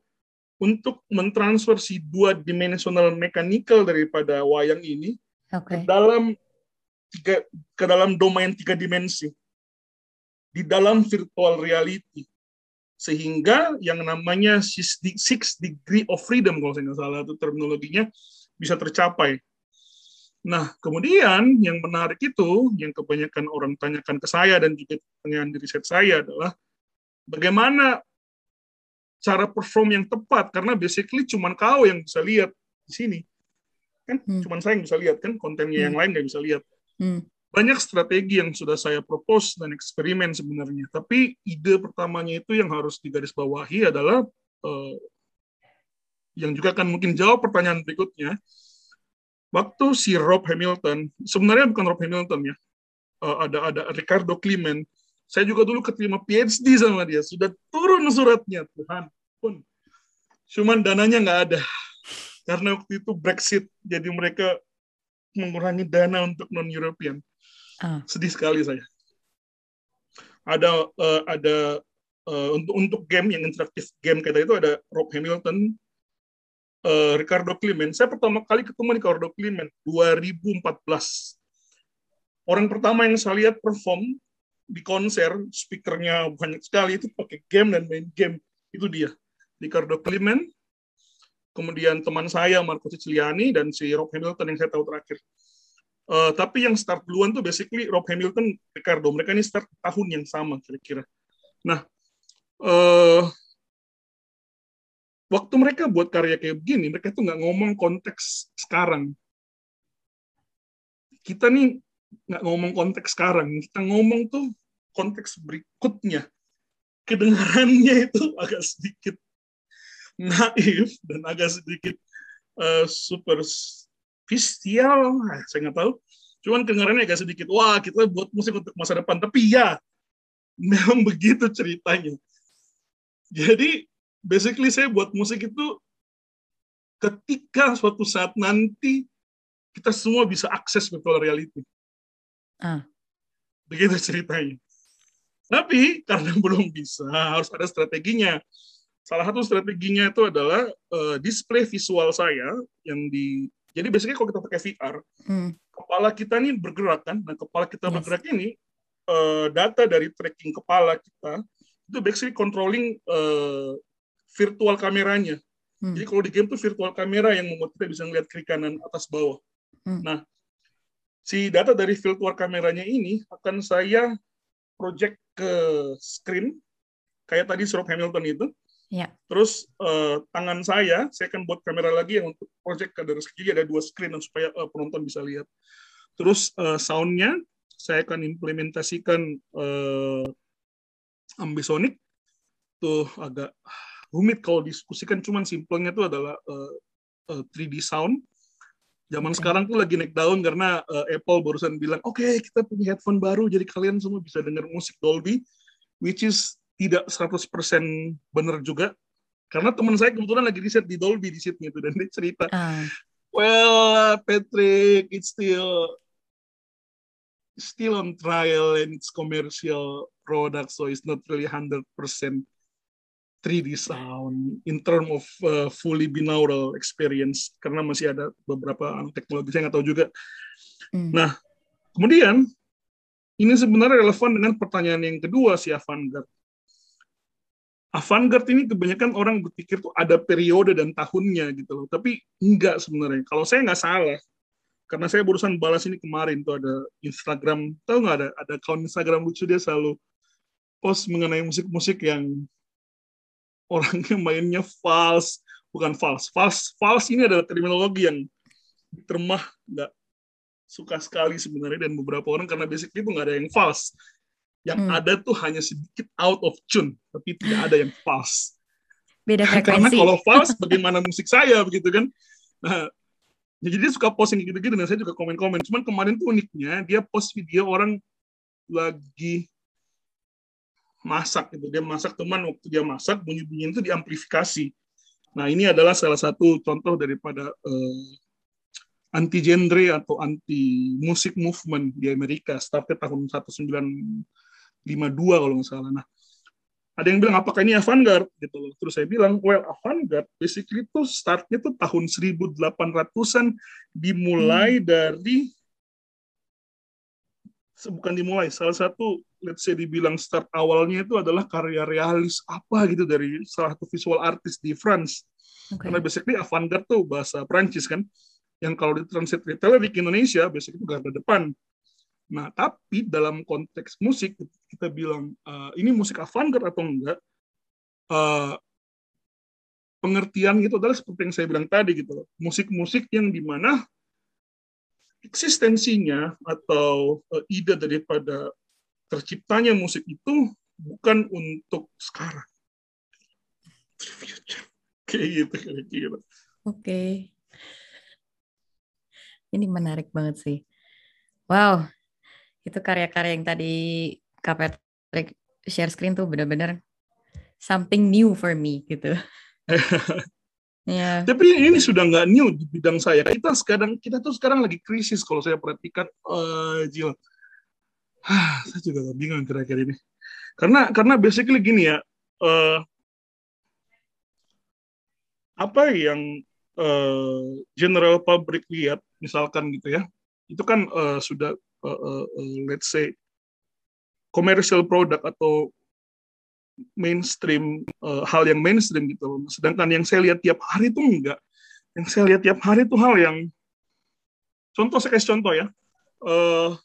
untuk mentransfer si dua dimensional mechanical daripada wayang ini okay. ke dalam tiga, ke dalam domain tiga dimensi, di dalam virtual reality. Sehingga yang namanya six degree of freedom, kalau saya nggak salah itu terminologinya, bisa tercapai. Nah, kemudian yang menarik itu, yang kebanyakan orang tanyakan ke saya dan juga pertanyaan di riset saya adalah, bagaimana cara perform yang tepat? Karena basically cuma kau yang bisa lihat di sini. Kan? Hmm. Cuma saya yang bisa lihat, kan? Kontennya hmm. yang lain nggak bisa lihat. Hmm. Banyak strategi yang sudah saya propose dan eksperimen sebenarnya. Tapi ide pertamanya itu yang harus digarisbawahi adalah, eh, yang juga akan mungkin jawab pertanyaan berikutnya, waktu si Rob Hamilton, sebenarnya bukan Rob Hamilton ya, eh, ada ada Ricardo Climent, saya juga dulu keterima P H D sama dia, sudah turun suratnya, Tuhan pun. Cuman dananya nggak ada. Karena waktu itu Brexit, jadi mereka mengurangi dana untuk non-European. Ah. Sedih sekali saya. Ada uh, ada uh, untuk untuk game yang interaktif game kayak itu ada Rob Hamilton, uh, Ricardo Climent. Saya pertama kali ketemu Ricardo Climent dua ribu empat belas. Orang pertama yang saya lihat perform di konser, speakernya banyak sekali itu pakai game dan main game, itu dia Ricardo Climent. Kemudian teman saya Marko Siciliani dan si Rob Hamilton yang saya tahu terakhir. Uh, tapi yang start duluan tuh basically Rob Hamilton, Ricardo. Mereka ini start tahun yang sama kira-kira. Nah, uh, waktu mereka buat karya kayak begini, mereka tuh nggak ngomong konteks sekarang. Kita nih nggak ngomong konteks sekarang. Kita ngomong tuh konteks berikutnya. Kedengarannya itu agak sedikit naif dan agak sedikit uh, superficial, saya nggak tahu. Cuman kedengarannya agak sedikit, wah kita buat musik untuk masa depan. Tapi ya, memang begitu ceritanya. Jadi, basically saya buat musik itu ketika suatu saat nanti kita semua bisa akses virtual reality. Uh. Begitu ceritanya. Tapi, karena belum bisa, harus ada strateginya. Salah satu strateginya itu adalah uh, display visual saya yang di, jadi biasanya kalau kita pakai V R, hmm. kepala kita ini bergerak kan, nah kepala kita yes. bergerak ini uh, data dari tracking kepala kita itu basically controlling uh, virtual kameranya. Hmm. Jadi kalau di game itu virtual kamera yang membuat kita bisa melihat kiri kanan atas bawah. Hmm. Nah, si data dari virtual kameranya ini akan saya project ke screen kayak tadi Rob Hamilton itu. Ya. Terus uh, tangan saya, saya akan buat kamera lagi yang untuk project ke dari segi ada dua screen supaya uh, penonton bisa lihat. Terus uh, soundnya, saya akan implementasikan uh, ambisonic. Tuh agak rumit kalau diskusikan, cuman simpelnya itu adalah uh, uh, three D sound. Zaman okay. sekarang tuh lagi naik daun karena uh, Apple barusan bilang, oke okay, kita punya headphone baru, jadi kalian semua bisa dengar musik Dolby, which is tidak seratus persen benar juga. Karena teman saya kebetulan lagi riset di Dolby di Sydney itu dan dia cerita, uh. "Well, Patrick, it's still still on trial and it's commercial product, so it's not really one hundred percent three D sound in term of uh, fully binaural experience karena masih ada beberapa teknologi saya nggak tahu juga." Mm. Nah, kemudian ini sebenarnya relevan dengan pertanyaan yang kedua si avant-garde. Avant-garde ini kebanyakan orang berpikir tuh ada periode dan tahunnya gitu loh, tapi enggak sebenarnya. Kalau saya nggak salah, karena saya barusan balas ini kemarin tuh ada Instagram, tahu nggak ada ada account Instagram lucu, dia selalu post mengenai musik-musik yang orangnya mainnya fals, bukan fals, fals, fals ini adalah terminologi yang ditermah nggak suka sekali sebenarnya, dan beberapa orang karena basic itu nggak ada yang fals, yang hmm. ada tuh hanya sedikit out of tune, tapi tidak ada yang fals. Beda frekuensi. Karena kalau fals, bagaimana musik saya begitu kan? Nah, jadi dia suka posting gitu-gitu, dan saya juga komen-komen. Cuman kemarin tuh uniknya, dia post video orang lagi masak gitu. Dia masak, teman waktu dia masak, bunyi-bunyi itu diamplifikasi. Nah, ini adalah salah satu contoh daripada uh, anti-genre atau anti-musik movement di Amerika, startnya tahun sembilan belas lima dua kalau nggak salah. Nah, ada yang bilang, apakah ini avant-garde? Gitu loh. Terus saya bilang, well, avant-garde basically itu startnya tuh tahun seribu delapan ratusan, dimulai hmm. dari, bukan dimulai, salah satu, let's say dibilang start awalnya itu adalah karya realis apa gitu dari salah satu visual artist di France. Okay. Karena basically avant-garde tuh bahasa Perancis kan, yang kalau ditranslate literally di Indonesia, basically itu garda depan. Nah, tapi dalam konteks musik, kita bilang, uh, ini musik avant-garde atau enggak, uh, pengertian itu adalah seperti yang saya bilang tadi, gitu loh. Musik-musik yang dimana eksistensinya atau uh, ide daripada terciptanya musik itu bukan untuk sekarang. Kayak gitu, kayak gitu. Oke. Ini menarik banget sih. Wow. Itu karya-karya yang tadi Kak Patrick share screen tuh benar-benar something new for me gitu. Yeah. Tapi ini sudah nggak new di bidang saya. Kita sekarang kita tuh sekarang lagi krisis kalau saya perhatikan, uh, Jill. Ah, saya juga nggak bingung kira-kira ini. Karena karena basically gini ya, uh, apa yang uh, general public lihat misalkan gitu ya, itu kan uh, sudah Uh, uh, uh, let's say commercial product atau mainstream, uh, hal yang mainstream gitu. Sedangkan yang saya lihat tiap hari itu enggak. Yang saya lihat tiap hari itu hal yang, contoh saya kasih contoh ya, uh,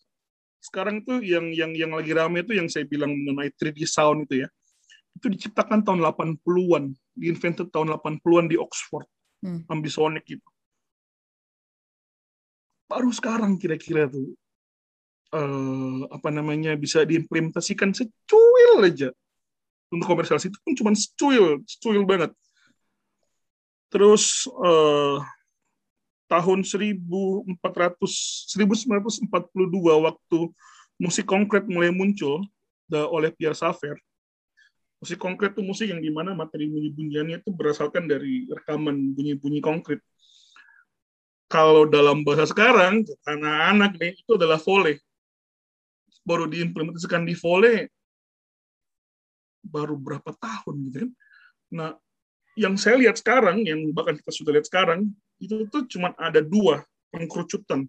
sekarang tuh yang yang yang lagi rame itu yang saya bilang mengenai tiga D sound itu ya, itu diciptakan tahun delapan puluhan, diinvented tahun delapan puluhan di Oxford, hmm. ambisonic gitu. Baru sekarang kira-kira tuh Uh, apa namanya bisa diimplementasikan secuil aja untuk komersialisasi itu pun cuma secuil, secuil banget. Terus uh, tahun seribu empat ratus, seribu sembilan ratus empat puluh dua waktu musik konkret mulai muncul the, oleh Pierre Safer. Musik konkret itu musik yang dimana materi bunyi-bunyiannya itu berasalkan dari rekaman bunyi-bunyi konkret. Kalau dalam bahasa sekarang anak-anak nih itu adalah Foley. Baru diimplementasikan di Foley baru berapa tahun gitu kan. Nah, yang saya lihat sekarang, yang bahkan kita sudah lihat sekarang, itu tuh cuma ada dua pengkerucutan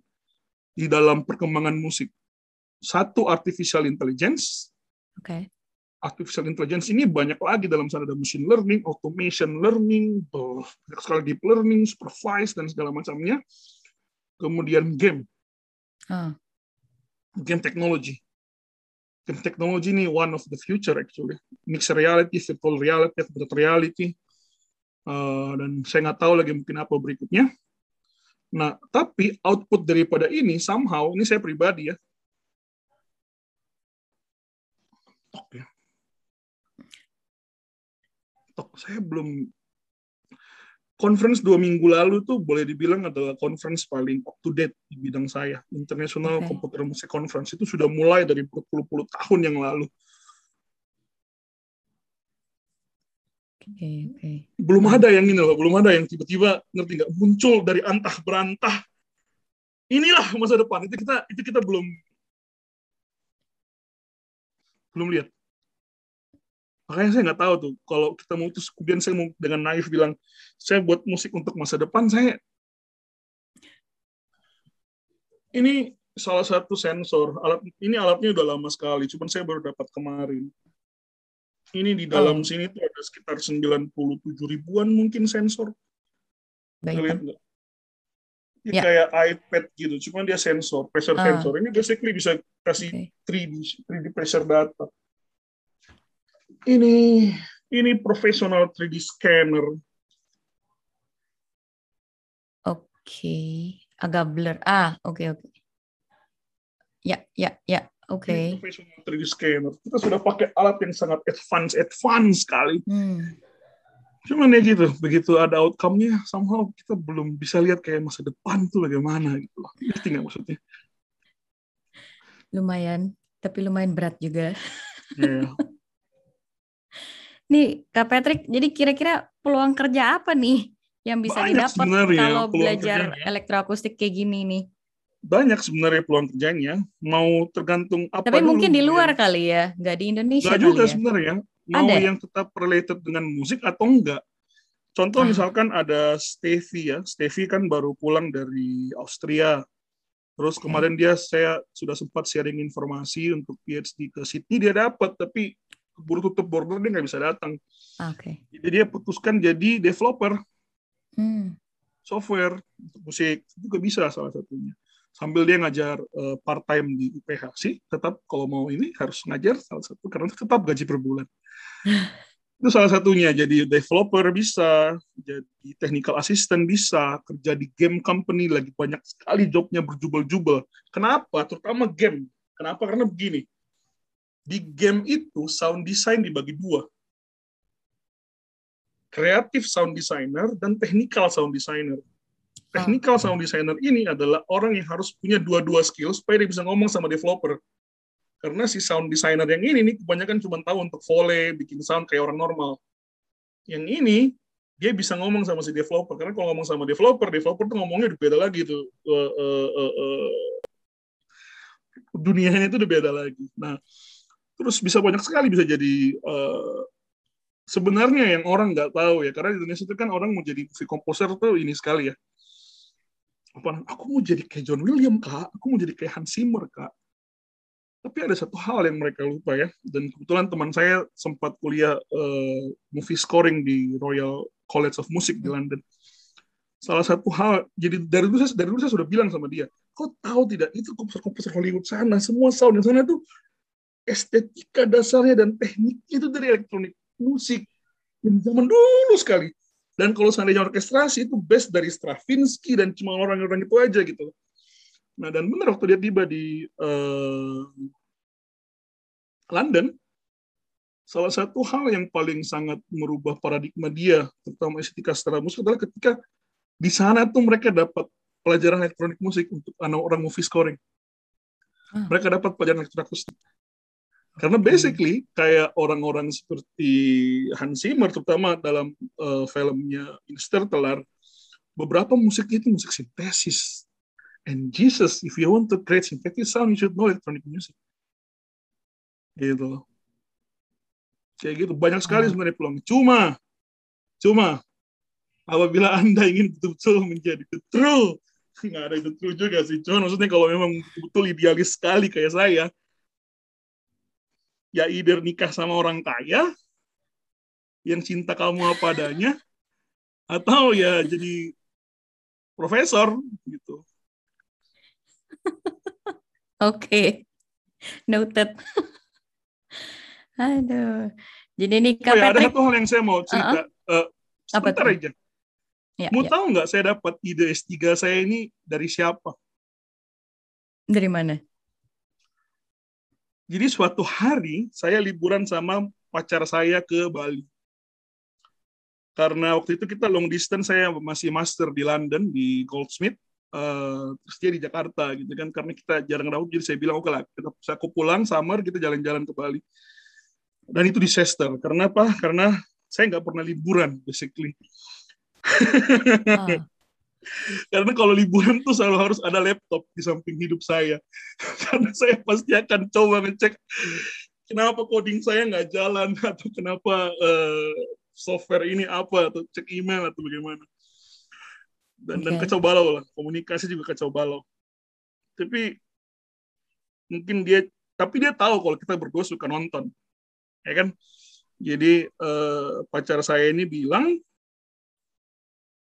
di dalam perkembangan musik. Satu, artificial intelligence. Oke. Okay. Artificial intelligence ini banyak lagi dalam sana, ada machine learning, automation learning, sekali deep learning, supervised, dan segala macamnya. Kemudian game. Oh. Game technology. Game technology ini one of the future actually. Mixed reality, virtual reality, augmented reality. Uh, dan saya nggak tahu lagi mungkin apa berikutnya. Nah, tapi output daripada ini somehow, ini saya pribadi ya. Oke. Tok, saya belum, conference dua minggu lalu tuh boleh dibilang adalah conference paling up to date di bidang saya. International okay. Computer Music Conference itu sudah mulai dari berpuluh-puluh tahun yang lalu. Okay, okay. Belum ada yang ini loh, belum ada yang tiba-tiba ngerti nggak muncul dari antah berantah. Inilah masa depan. Itu kita itu kita belum belum lihat. Makanya saya nggak tahu tuh, kalau kita mau terus, kemudian saya mau dengan naif bilang, saya buat musik untuk masa depan, saya... Ini salah satu sensor, alat ini alatnya udah lama sekali, cuman saya baru dapat kemarin. Ini di dalam oh. sini tuh ada sekitar sembilan puluh tujuh ribuan mungkin sensor. Lihat nggak? Ini yeah. kayak iPad gitu, cuman dia sensor, pressure uh. sensor. Ini basically bisa kasih okay. three D pressure data. Ini ini professional three D scanner. Oke, okay. agak blur. Ah, oke okay, oke. Okay. Ya, ya, ya, oke. Okay. Professional three D scanner. Kita sudah pakai alat yang sangat advance, advance sekali. Hmm. Cuman ya gitu, begitu ada outcome-nya, somehow kita belum bisa lihat kayak masa depan tuh bagaimana gitu. Ngerti nggak maksudnya? Lumayan, tapi lumayan berat juga. Yeah. Nih, Kak Patrick, jadi kira-kira peluang kerja apa nih yang bisa banyak didapat kalau belajar kerjanya. Elektroakustik kayak gini nih? Banyak sebenarnya peluang kerjanya, mau tergantung apa. Tapi mungkin dulu, di luar ya. Kali ya, nggak di Indonesia. Nggak juga ya? Sebenarnya. Mau ada? Yang tetap related dengan musik atau enggak. Contoh ah. misalkan ada Stevie ya. Stevie kan baru pulang dari Austria. Terus kemarin okay. dia saya sudah sempat sharing informasi untuk P H D ke Sydney. Dia dapat, tapi keburu tutup border dia nggak bisa datang. Okay. Jadi dia putuskan jadi developer. Hmm. Software, musik. Itu juga bisa salah satunya. Sambil dia ngajar uh, part-time di U P H sih, tetap kalau mau ini harus ngajar salah satu, karena tetap gaji per bulan. Itu salah satunya, jadi developer bisa, jadi technical assistant bisa, kerja di game company, lagi banyak sekali jobnya berjubel-jubel. Kenapa? Terutama game. Kenapa? Karena begini, di game itu sound design dibagi dua. Creative sound designer dan technical sound designer. Technical sound designer ini adalah orang yang harus punya dua-dua skill supaya dia bisa ngomong sama developer. Karena si sound designer yang ini, ini kebanyakan cuma tahu untuk Foley, bikin sound kayak orang normal. Yang ini, dia bisa ngomong sama si developer. Karena kalau ngomong sama developer, developer tuh ngomongnya udah beda lagi tuh. Uh, uh, uh, uh. Dunianya itu udah beda lagi. Nah, terus bisa banyak sekali bisa jadi... Uh, sebenarnya yang orang nggak tahu ya. Karena di Indonesia itu kan orang mau jadi movie composer tuh ini sekali ya. Apa, aku mau jadi kayak John Williams, Kak. Aku mau jadi kayak Hans Zimmer, Kak. Tapi ada satu hal yang mereka lupa ya. Dan kebetulan teman saya sempat kuliah uh, movie scoring di Royal College of Music di London. Salah satu hal, jadi dari dulu saya, dari dulu saya sudah bilang sama dia, kau tahu tidak, itu komposer-komposer Hollywood sana, semua sound yang sana tuh estetika dasarnya dan teknik itu dari elektronik musik. Yang zaman dulu sekali. Dan kalau seandainya orkestrasi itu best dari Stravinsky dan cuma orang-orang itu aja gitu. Nah dan benar waktu dia tiba di uh, London, salah satu hal yang paling sangat merubah paradigma dia, terutama estetika secara musik adalah ketika di sana tuh mereka dapat pelajaran elektronik musik untuk anak orang movie scoring. Hmm. Mereka dapat pelajaran elektroakustik. Karena basically kayak orang-orang seperti Hans Zimmer, terutama dalam uh, filmnya Interstellar, beberapa musiknya itu musik sintesis. And Jesus, if you want to create synthetic sound, you should know electronic music. Gitu. Kayak gitu. Banyak sekali sebenarnya peluang. Cuma, cuma, apabila Anda ingin betul-betul menjadi the true, nggak ada the true juga sih. Cuma maksudnya kalau memang betul-betul idealis sekali kayak saya, ya either nikah sama orang kaya, yang cinta kamu apa adanya, atau ya jadi profesor, gitu. Oke, noted. Aduh. Jadi nih, Kak oh, ya, Patrick... Ada satu hal yang saya mau cerita. Uh-uh. Uh, sebentar apa aja. Ya, mau ya. Tahu nggak saya dapat ide S tiga saya ini dari siapa? Dari mana? Jadi suatu hari saya liburan sama pacar saya ke Bali. Karena waktu itu kita long distance, saya masih master di London, di Goldsmith. Uh, terus dia di Jakarta gitu kan. Karena kita jarang raut, jadi saya bilang, oke lah, aku pulang summer, kita jalan-jalan ke Bali. Dan itu disaster. Karena apa? Karena saya nggak pernah liburan, basically. Ah. Karena kalau liburan tuh selalu harus ada laptop di samping hidup saya. Karena saya pasti akan coba ngecek kenapa coding saya nggak jalan, atau kenapa uh, software ini apa, atau cek email atau bagaimana. Dan, okay. dan kacau balau lah, komunikasi juga kacau balau. Tapi mungkin dia, tapi dia tahu kalau kita berdua suka nonton, ya kan? Jadi uh, pacar saya ini bilang,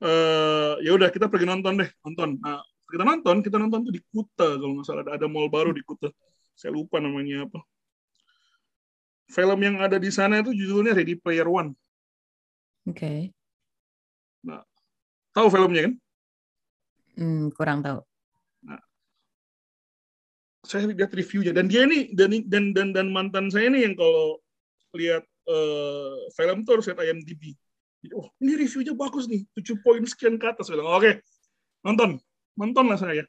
Uh, ya udah kita pergi nonton deh, nonton. Nah, kita nonton, kita nonton tuh di Kuta kalau nggak salah, ada mall baru di Kuta. Saya lupa namanya apa. Film yang ada di sana itu judulnya Ready Player One. Oke. Okay. Nah, tahu filmnya kan? Hmm, kurang tahu. Nah, saya lihat reviewnya dan dia ini dan dan dan, dan mantan saya ini yang kalau lihat uh, film tuh harus lihat I M D B. Oh, ini reviewnya bagus nih, tujuh poin sekian ke atas. Bilang, oke, okay, nonton, nontonlah saya.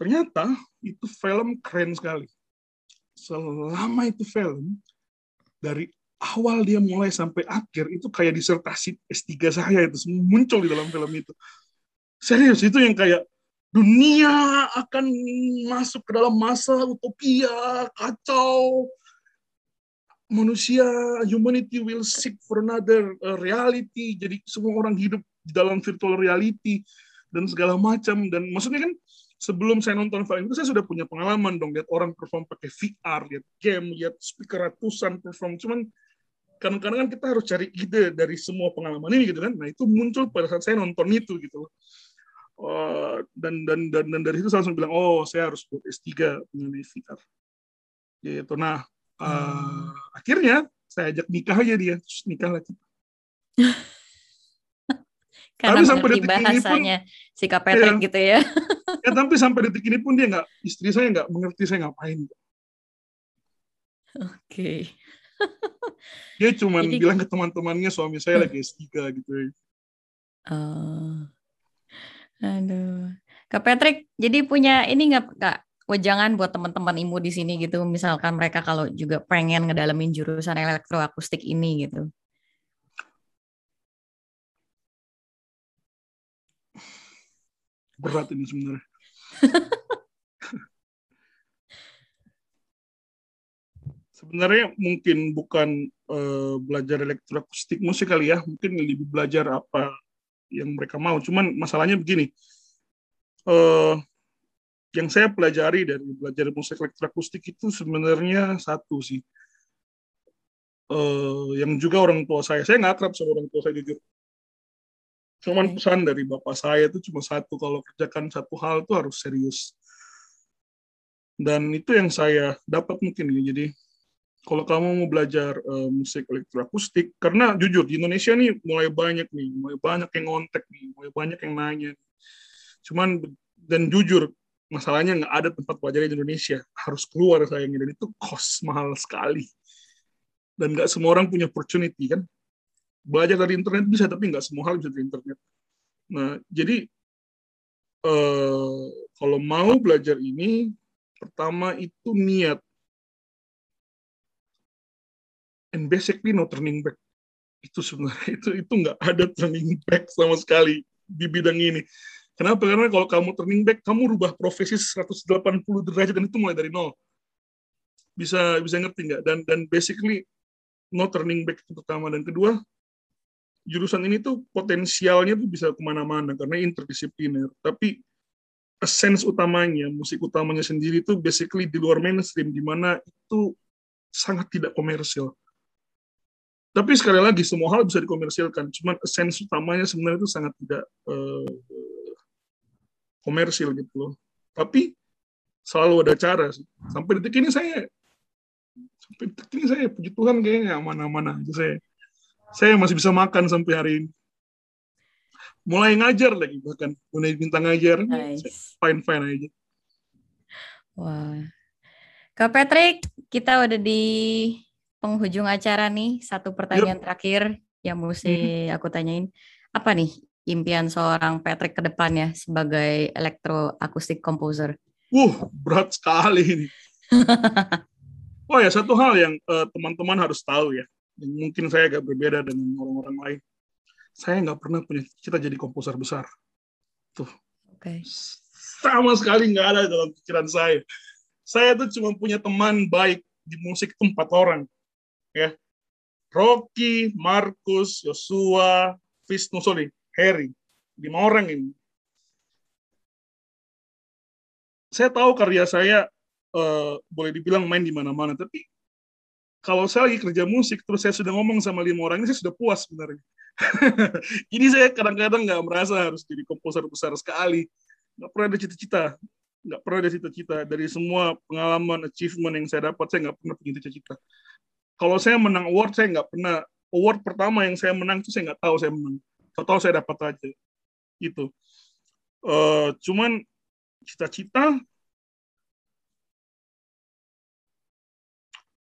Ternyata itu film keren sekali. Selama itu film, dari awal dia mulai sampai akhir, itu kayak disertasi S tiga saya itu, muncul di dalam film itu. Serius, itu yang kayak, dunia akan masuk ke dalam masa utopia, kacau, manusia, humanity will seek for another reality, jadi semua orang hidup dalam virtual reality, dan segala macam, dan maksudnya kan, sebelum saya nonton film itu, saya sudah punya pengalaman dong, lihat orang perform pakai V R, lihat game, lihat speaker ratusan perform, cuman kadang-kadang kan kita harus cari ide dari semua pengalaman ini gitu kan, nah itu muncul pada saat saya nonton itu gitu loh. Uh, dan, dan, dan, dan dari itu saya langsung bilang, oh saya harus buat S tiga mengenai V R. Gitu, nah, Uh, hmm. akhirnya saya ajak nikah aja dia, terus nikah lagi. Karena mengerti bahasanya si Kak Patrick ya, gitu ya. Ya tapi sampai detik ini pun dia nggak, istri saya nggak mengerti saya ngapain. Oke. Okay. Dia cuma bilang ke teman-temannya suami saya lagi S tiga gitu. Uh, aduh, Kak Patrick, jadi punya ini nggak Kak? Wejangan buat teman-teman I M U di sini gitu, misalkan mereka kalau juga pengen ngedalamin jurusan elektroakustik ini gitu. Berat ini sebenarnya. Sebenarnya mungkin bukan uh, belajar elektroakustik musik kali ya, mungkin lebih belajar apa yang mereka mau. Cuman masalahnya begini. Uh, Yang saya pelajari dari belajar musik elektroakustik itu sebenarnya satu sih. Uh, yang juga orang tua saya, saya nggak akrab sama orang tua saya jujur. Cuman pesan dari bapak saya itu cuma satu, kalau kerjakan satu hal itu harus serius. Dan itu yang saya dapat mungkin. Jadi kalau kamu mau belajar uh, musik elektroakustik, karena jujur di Indonesia nih mulai banyak nih, mulai banyak yang ngontek nih, mulai banyak yang nanya. Cuman dan jujur, masalahnya nggak ada tempat pelajaran di Indonesia. Harus keluar sayangnya. Dan itu cost mahal sekali. Dan nggak semua orang punya opportunity, kan? Belajar dari internet bisa, tapi nggak semua hal bisa dari internet. Nah, jadi eh, kalau mau belajar ini, pertama itu niat. And basically no turning back. Itu sebenarnya, itu itu nggak ada turning back sama sekali di bidang ini. Kenapa? Karena kalau kamu turning back, kamu rubah profesi seratus delapan puluh derajat dan itu mulai dari nol. Bisa bisa ngerti nggak? Dan dan basically no turning back itu pertama, dan kedua jurusan ini tuh potensialnya tuh bisa kemana-mana karena interdisipliner. Tapi essence utamanya, musik utamanya sendiri itu basically di luar mainstream, di mana itu sangat tidak komersil. Tapi sekali lagi semua hal bisa dikomersilkan. Cuman essence utamanya sebenarnya itu sangat tidak uh, komersil gitu loh. Tapi selalu ada cara sih. Sampai detik ini saya sampai detik ini saya puji Tuhan kayaknya aman-aman aja saya. Saya masih bisa makan sampai hari ini. Mulai ngajar lagi bahkan, mulai minta ngajar, nice. Fine-fine aja. Wah. Kak Patrick, kita udah di penghujung acara nih. Satu pertanyaan yep. terakhir yang mesti aku tanyain. Apa nih impian seorang Patrick ke depannya sebagai elektroakustik komposer? Uh, berat sekali ini. Oh ya, satu hal yang uh, teman-teman harus tahu ya, yang mungkin saya agak berbeda dengan orang-orang lain. Saya nggak pernah punya cita jadi komposer besar. Tuh. Oke. Okay. Sama sekali nggak ada dalam pikiran saya. Saya tuh cuma punya teman baik di musik itu empat orang. Ya. Rocky, Markus, Yosua, Visnu, sorry. Harry, lima orang ini. Saya tahu karya saya uh, boleh dibilang main di mana-mana, tapi kalau saya lagi kerja musik, terus saya sudah ngomong sama lima orang ini, saya sudah puas sebenarnya. Jadi saya kadang-kadang nggak merasa harus jadi komposer besar sekali. nggak pernah ada cita-cita, nggak pernah ada cita-cita. Dari semua pengalaman, achievement yang saya dapat, saya nggak pernah punya cita-cita. Kalau saya menang award, saya nggak pernah. Award pertama yang saya menang itu saya nggak tahu saya menang. Tahu saya dapat aja. Gitu. Uh, cuman cita-cita,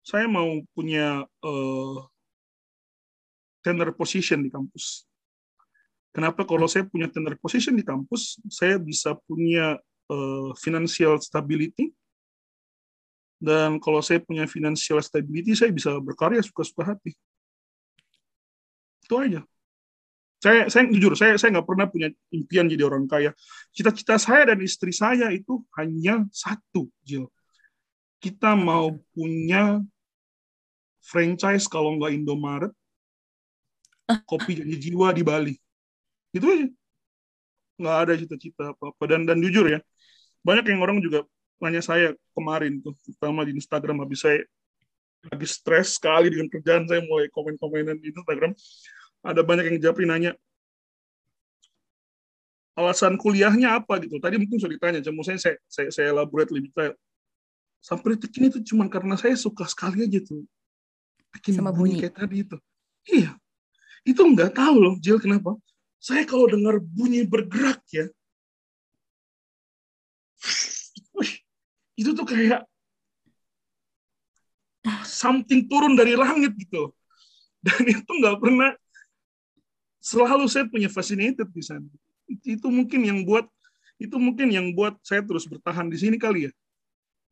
saya mau punya uh, tenure position di kampus. Kenapa? Kalau saya punya tenure position di kampus, saya bisa punya uh, financial stability. Dan kalau saya punya financial stability, saya bisa berkarya suka-suka hati. Itu aja. Saya, saya jujur, saya saya nggak pernah punya impian jadi orang kaya. Cita-cita saya dan istri saya itu hanya satu, Jill. Kita mau punya franchise kalau nggak Indomaret, kopi jadi jiwa di Bali. Itu aja. Nggak ada cita-cita apa-apa. Dan, dan jujur ya, banyak yang orang juga nanya saya kemarin tuh, terutama di Instagram, habis saya lagi stres sekali dengan kerjaan, saya mulai komen-komenan di Instagram, ada banyak yang japri nanya, alasan kuliahnya apa gitu. Tadi mungkin sudah ditanya, cuma saya, saya, saya, saya elaborate lebih detail. Sampai detik ini tuh cuma karena saya suka sekali aja tuh. Bikin sama bunyi kayak tadi itu. Iya. Itu nggak tahu loh, Jill, kenapa. Saya kalau dengar bunyi bergerak ya, itu tuh kayak something turun dari langit gitu. Dan itu nggak pernah, selalu saya punya fascinated di sana. Itu mungkin yang buat itu mungkin yang buat saya terus bertahan di sini kali ya.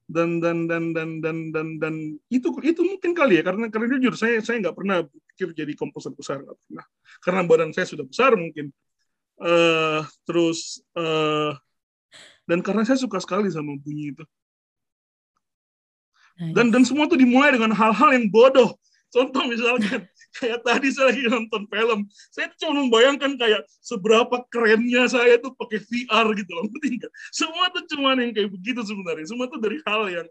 Dan dan dan dan dan dan dan itu itu mungkin kali ya, karena karena jujur saya saya nggak pernah pikir jadi komposer besar, nggak pernah. Karena badan saya sudah besar mungkin. Uh, terus uh, dan karena saya suka sekali sama bunyi itu. Dan dan semua tuh dimulai dengan hal-hal yang bodoh. Contoh misalkan, kayak tadi saya lagi nonton film, saya cuma membayangkan kayak seberapa kerennya saya tuh pakai V R gitu loh. Semua tuh cuma yang kayak begitu sebenarnya. Semua tuh dari hal yang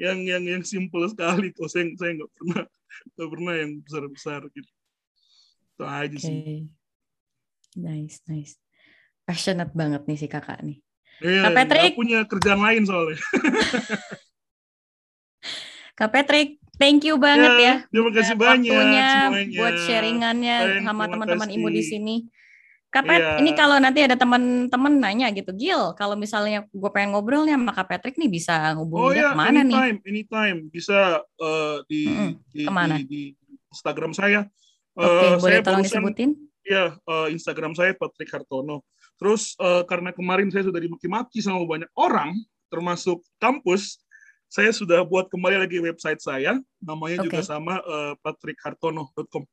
yang yang yang simple sekali. Kok saya saya nggak pernah nggak pernah yang besar-besar gitu. Itu aja sih. Okay. Nice, nice. Passionate banget nih si kakak nih. Iya, Kak Patrick punya kerjaan lain soalnya. Kak Patrick, thank you banget ya. ya terima kasih banyak semuanya buat sharingannya Kalian, sama teman-teman I M U di sini. Kak Pat, ya. Ini kalau nanti ada teman-teman nanya gitu, Gil, kalau misalnya gue pengen ngobrol nih sama Kak Patrick nih bisa hubungin oh, kemana ya, nih? Anytime, anytime bisa uh, di, mm-hmm. di, di di Instagram saya. Oke, okay, uh, boleh tolong barusan, disebutin? Iya, uh, Instagram saya Patrick Hartono. Terus uh, karena kemarin saya sudah dimaki-maki sama banyak orang, termasuk kampus, saya sudah buat kembali lagi website saya, namanya okay. juga sama uh, patrick hartono dot com. Oke.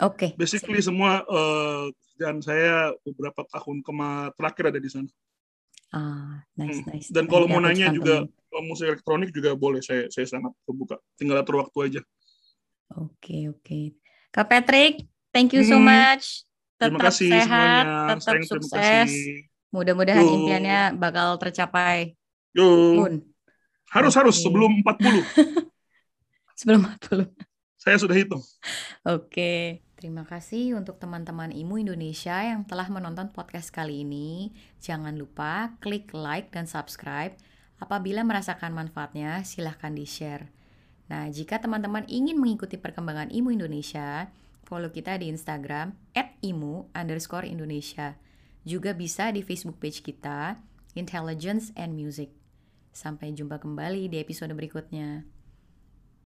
Okay. Basically Sini. semua uh, kerjaan saya beberapa tahun kema- terakhir ada di sana. Ah, nice, hmm. nice. Dan kalau mau nanya contohnya. juga kalau musik elektronik juga boleh, saya saya sangat terbuka. Tinggal atur waktu aja. Oke, okay, oke. Okay. Kak Patrick, thank you so hmm. much. Tetap terima kasih sehat, semuanya. tetap Sayang, sukses. Mudah-mudahan Yo. impiannya bakal tercapai. Yo. Harus okay. harus sebelum empat puluh. Sebelum empat puluh. Saya sudah hitung. Oke. Okay. Terima kasih untuk teman-teman I M U Indonesia yang telah menonton podcast kali ini. Jangan lupa klik like dan subscribe. Apabila merasakan manfaatnya, silahkan di-share. Nah, jika teman-teman ingin mengikuti perkembangan I M U Indonesia, follow kita di Instagram at I M U underscore Indonesia. Juga bisa di Facebook page kita, Intelligence and Music. Sampai jumpa kembali di episode berikutnya.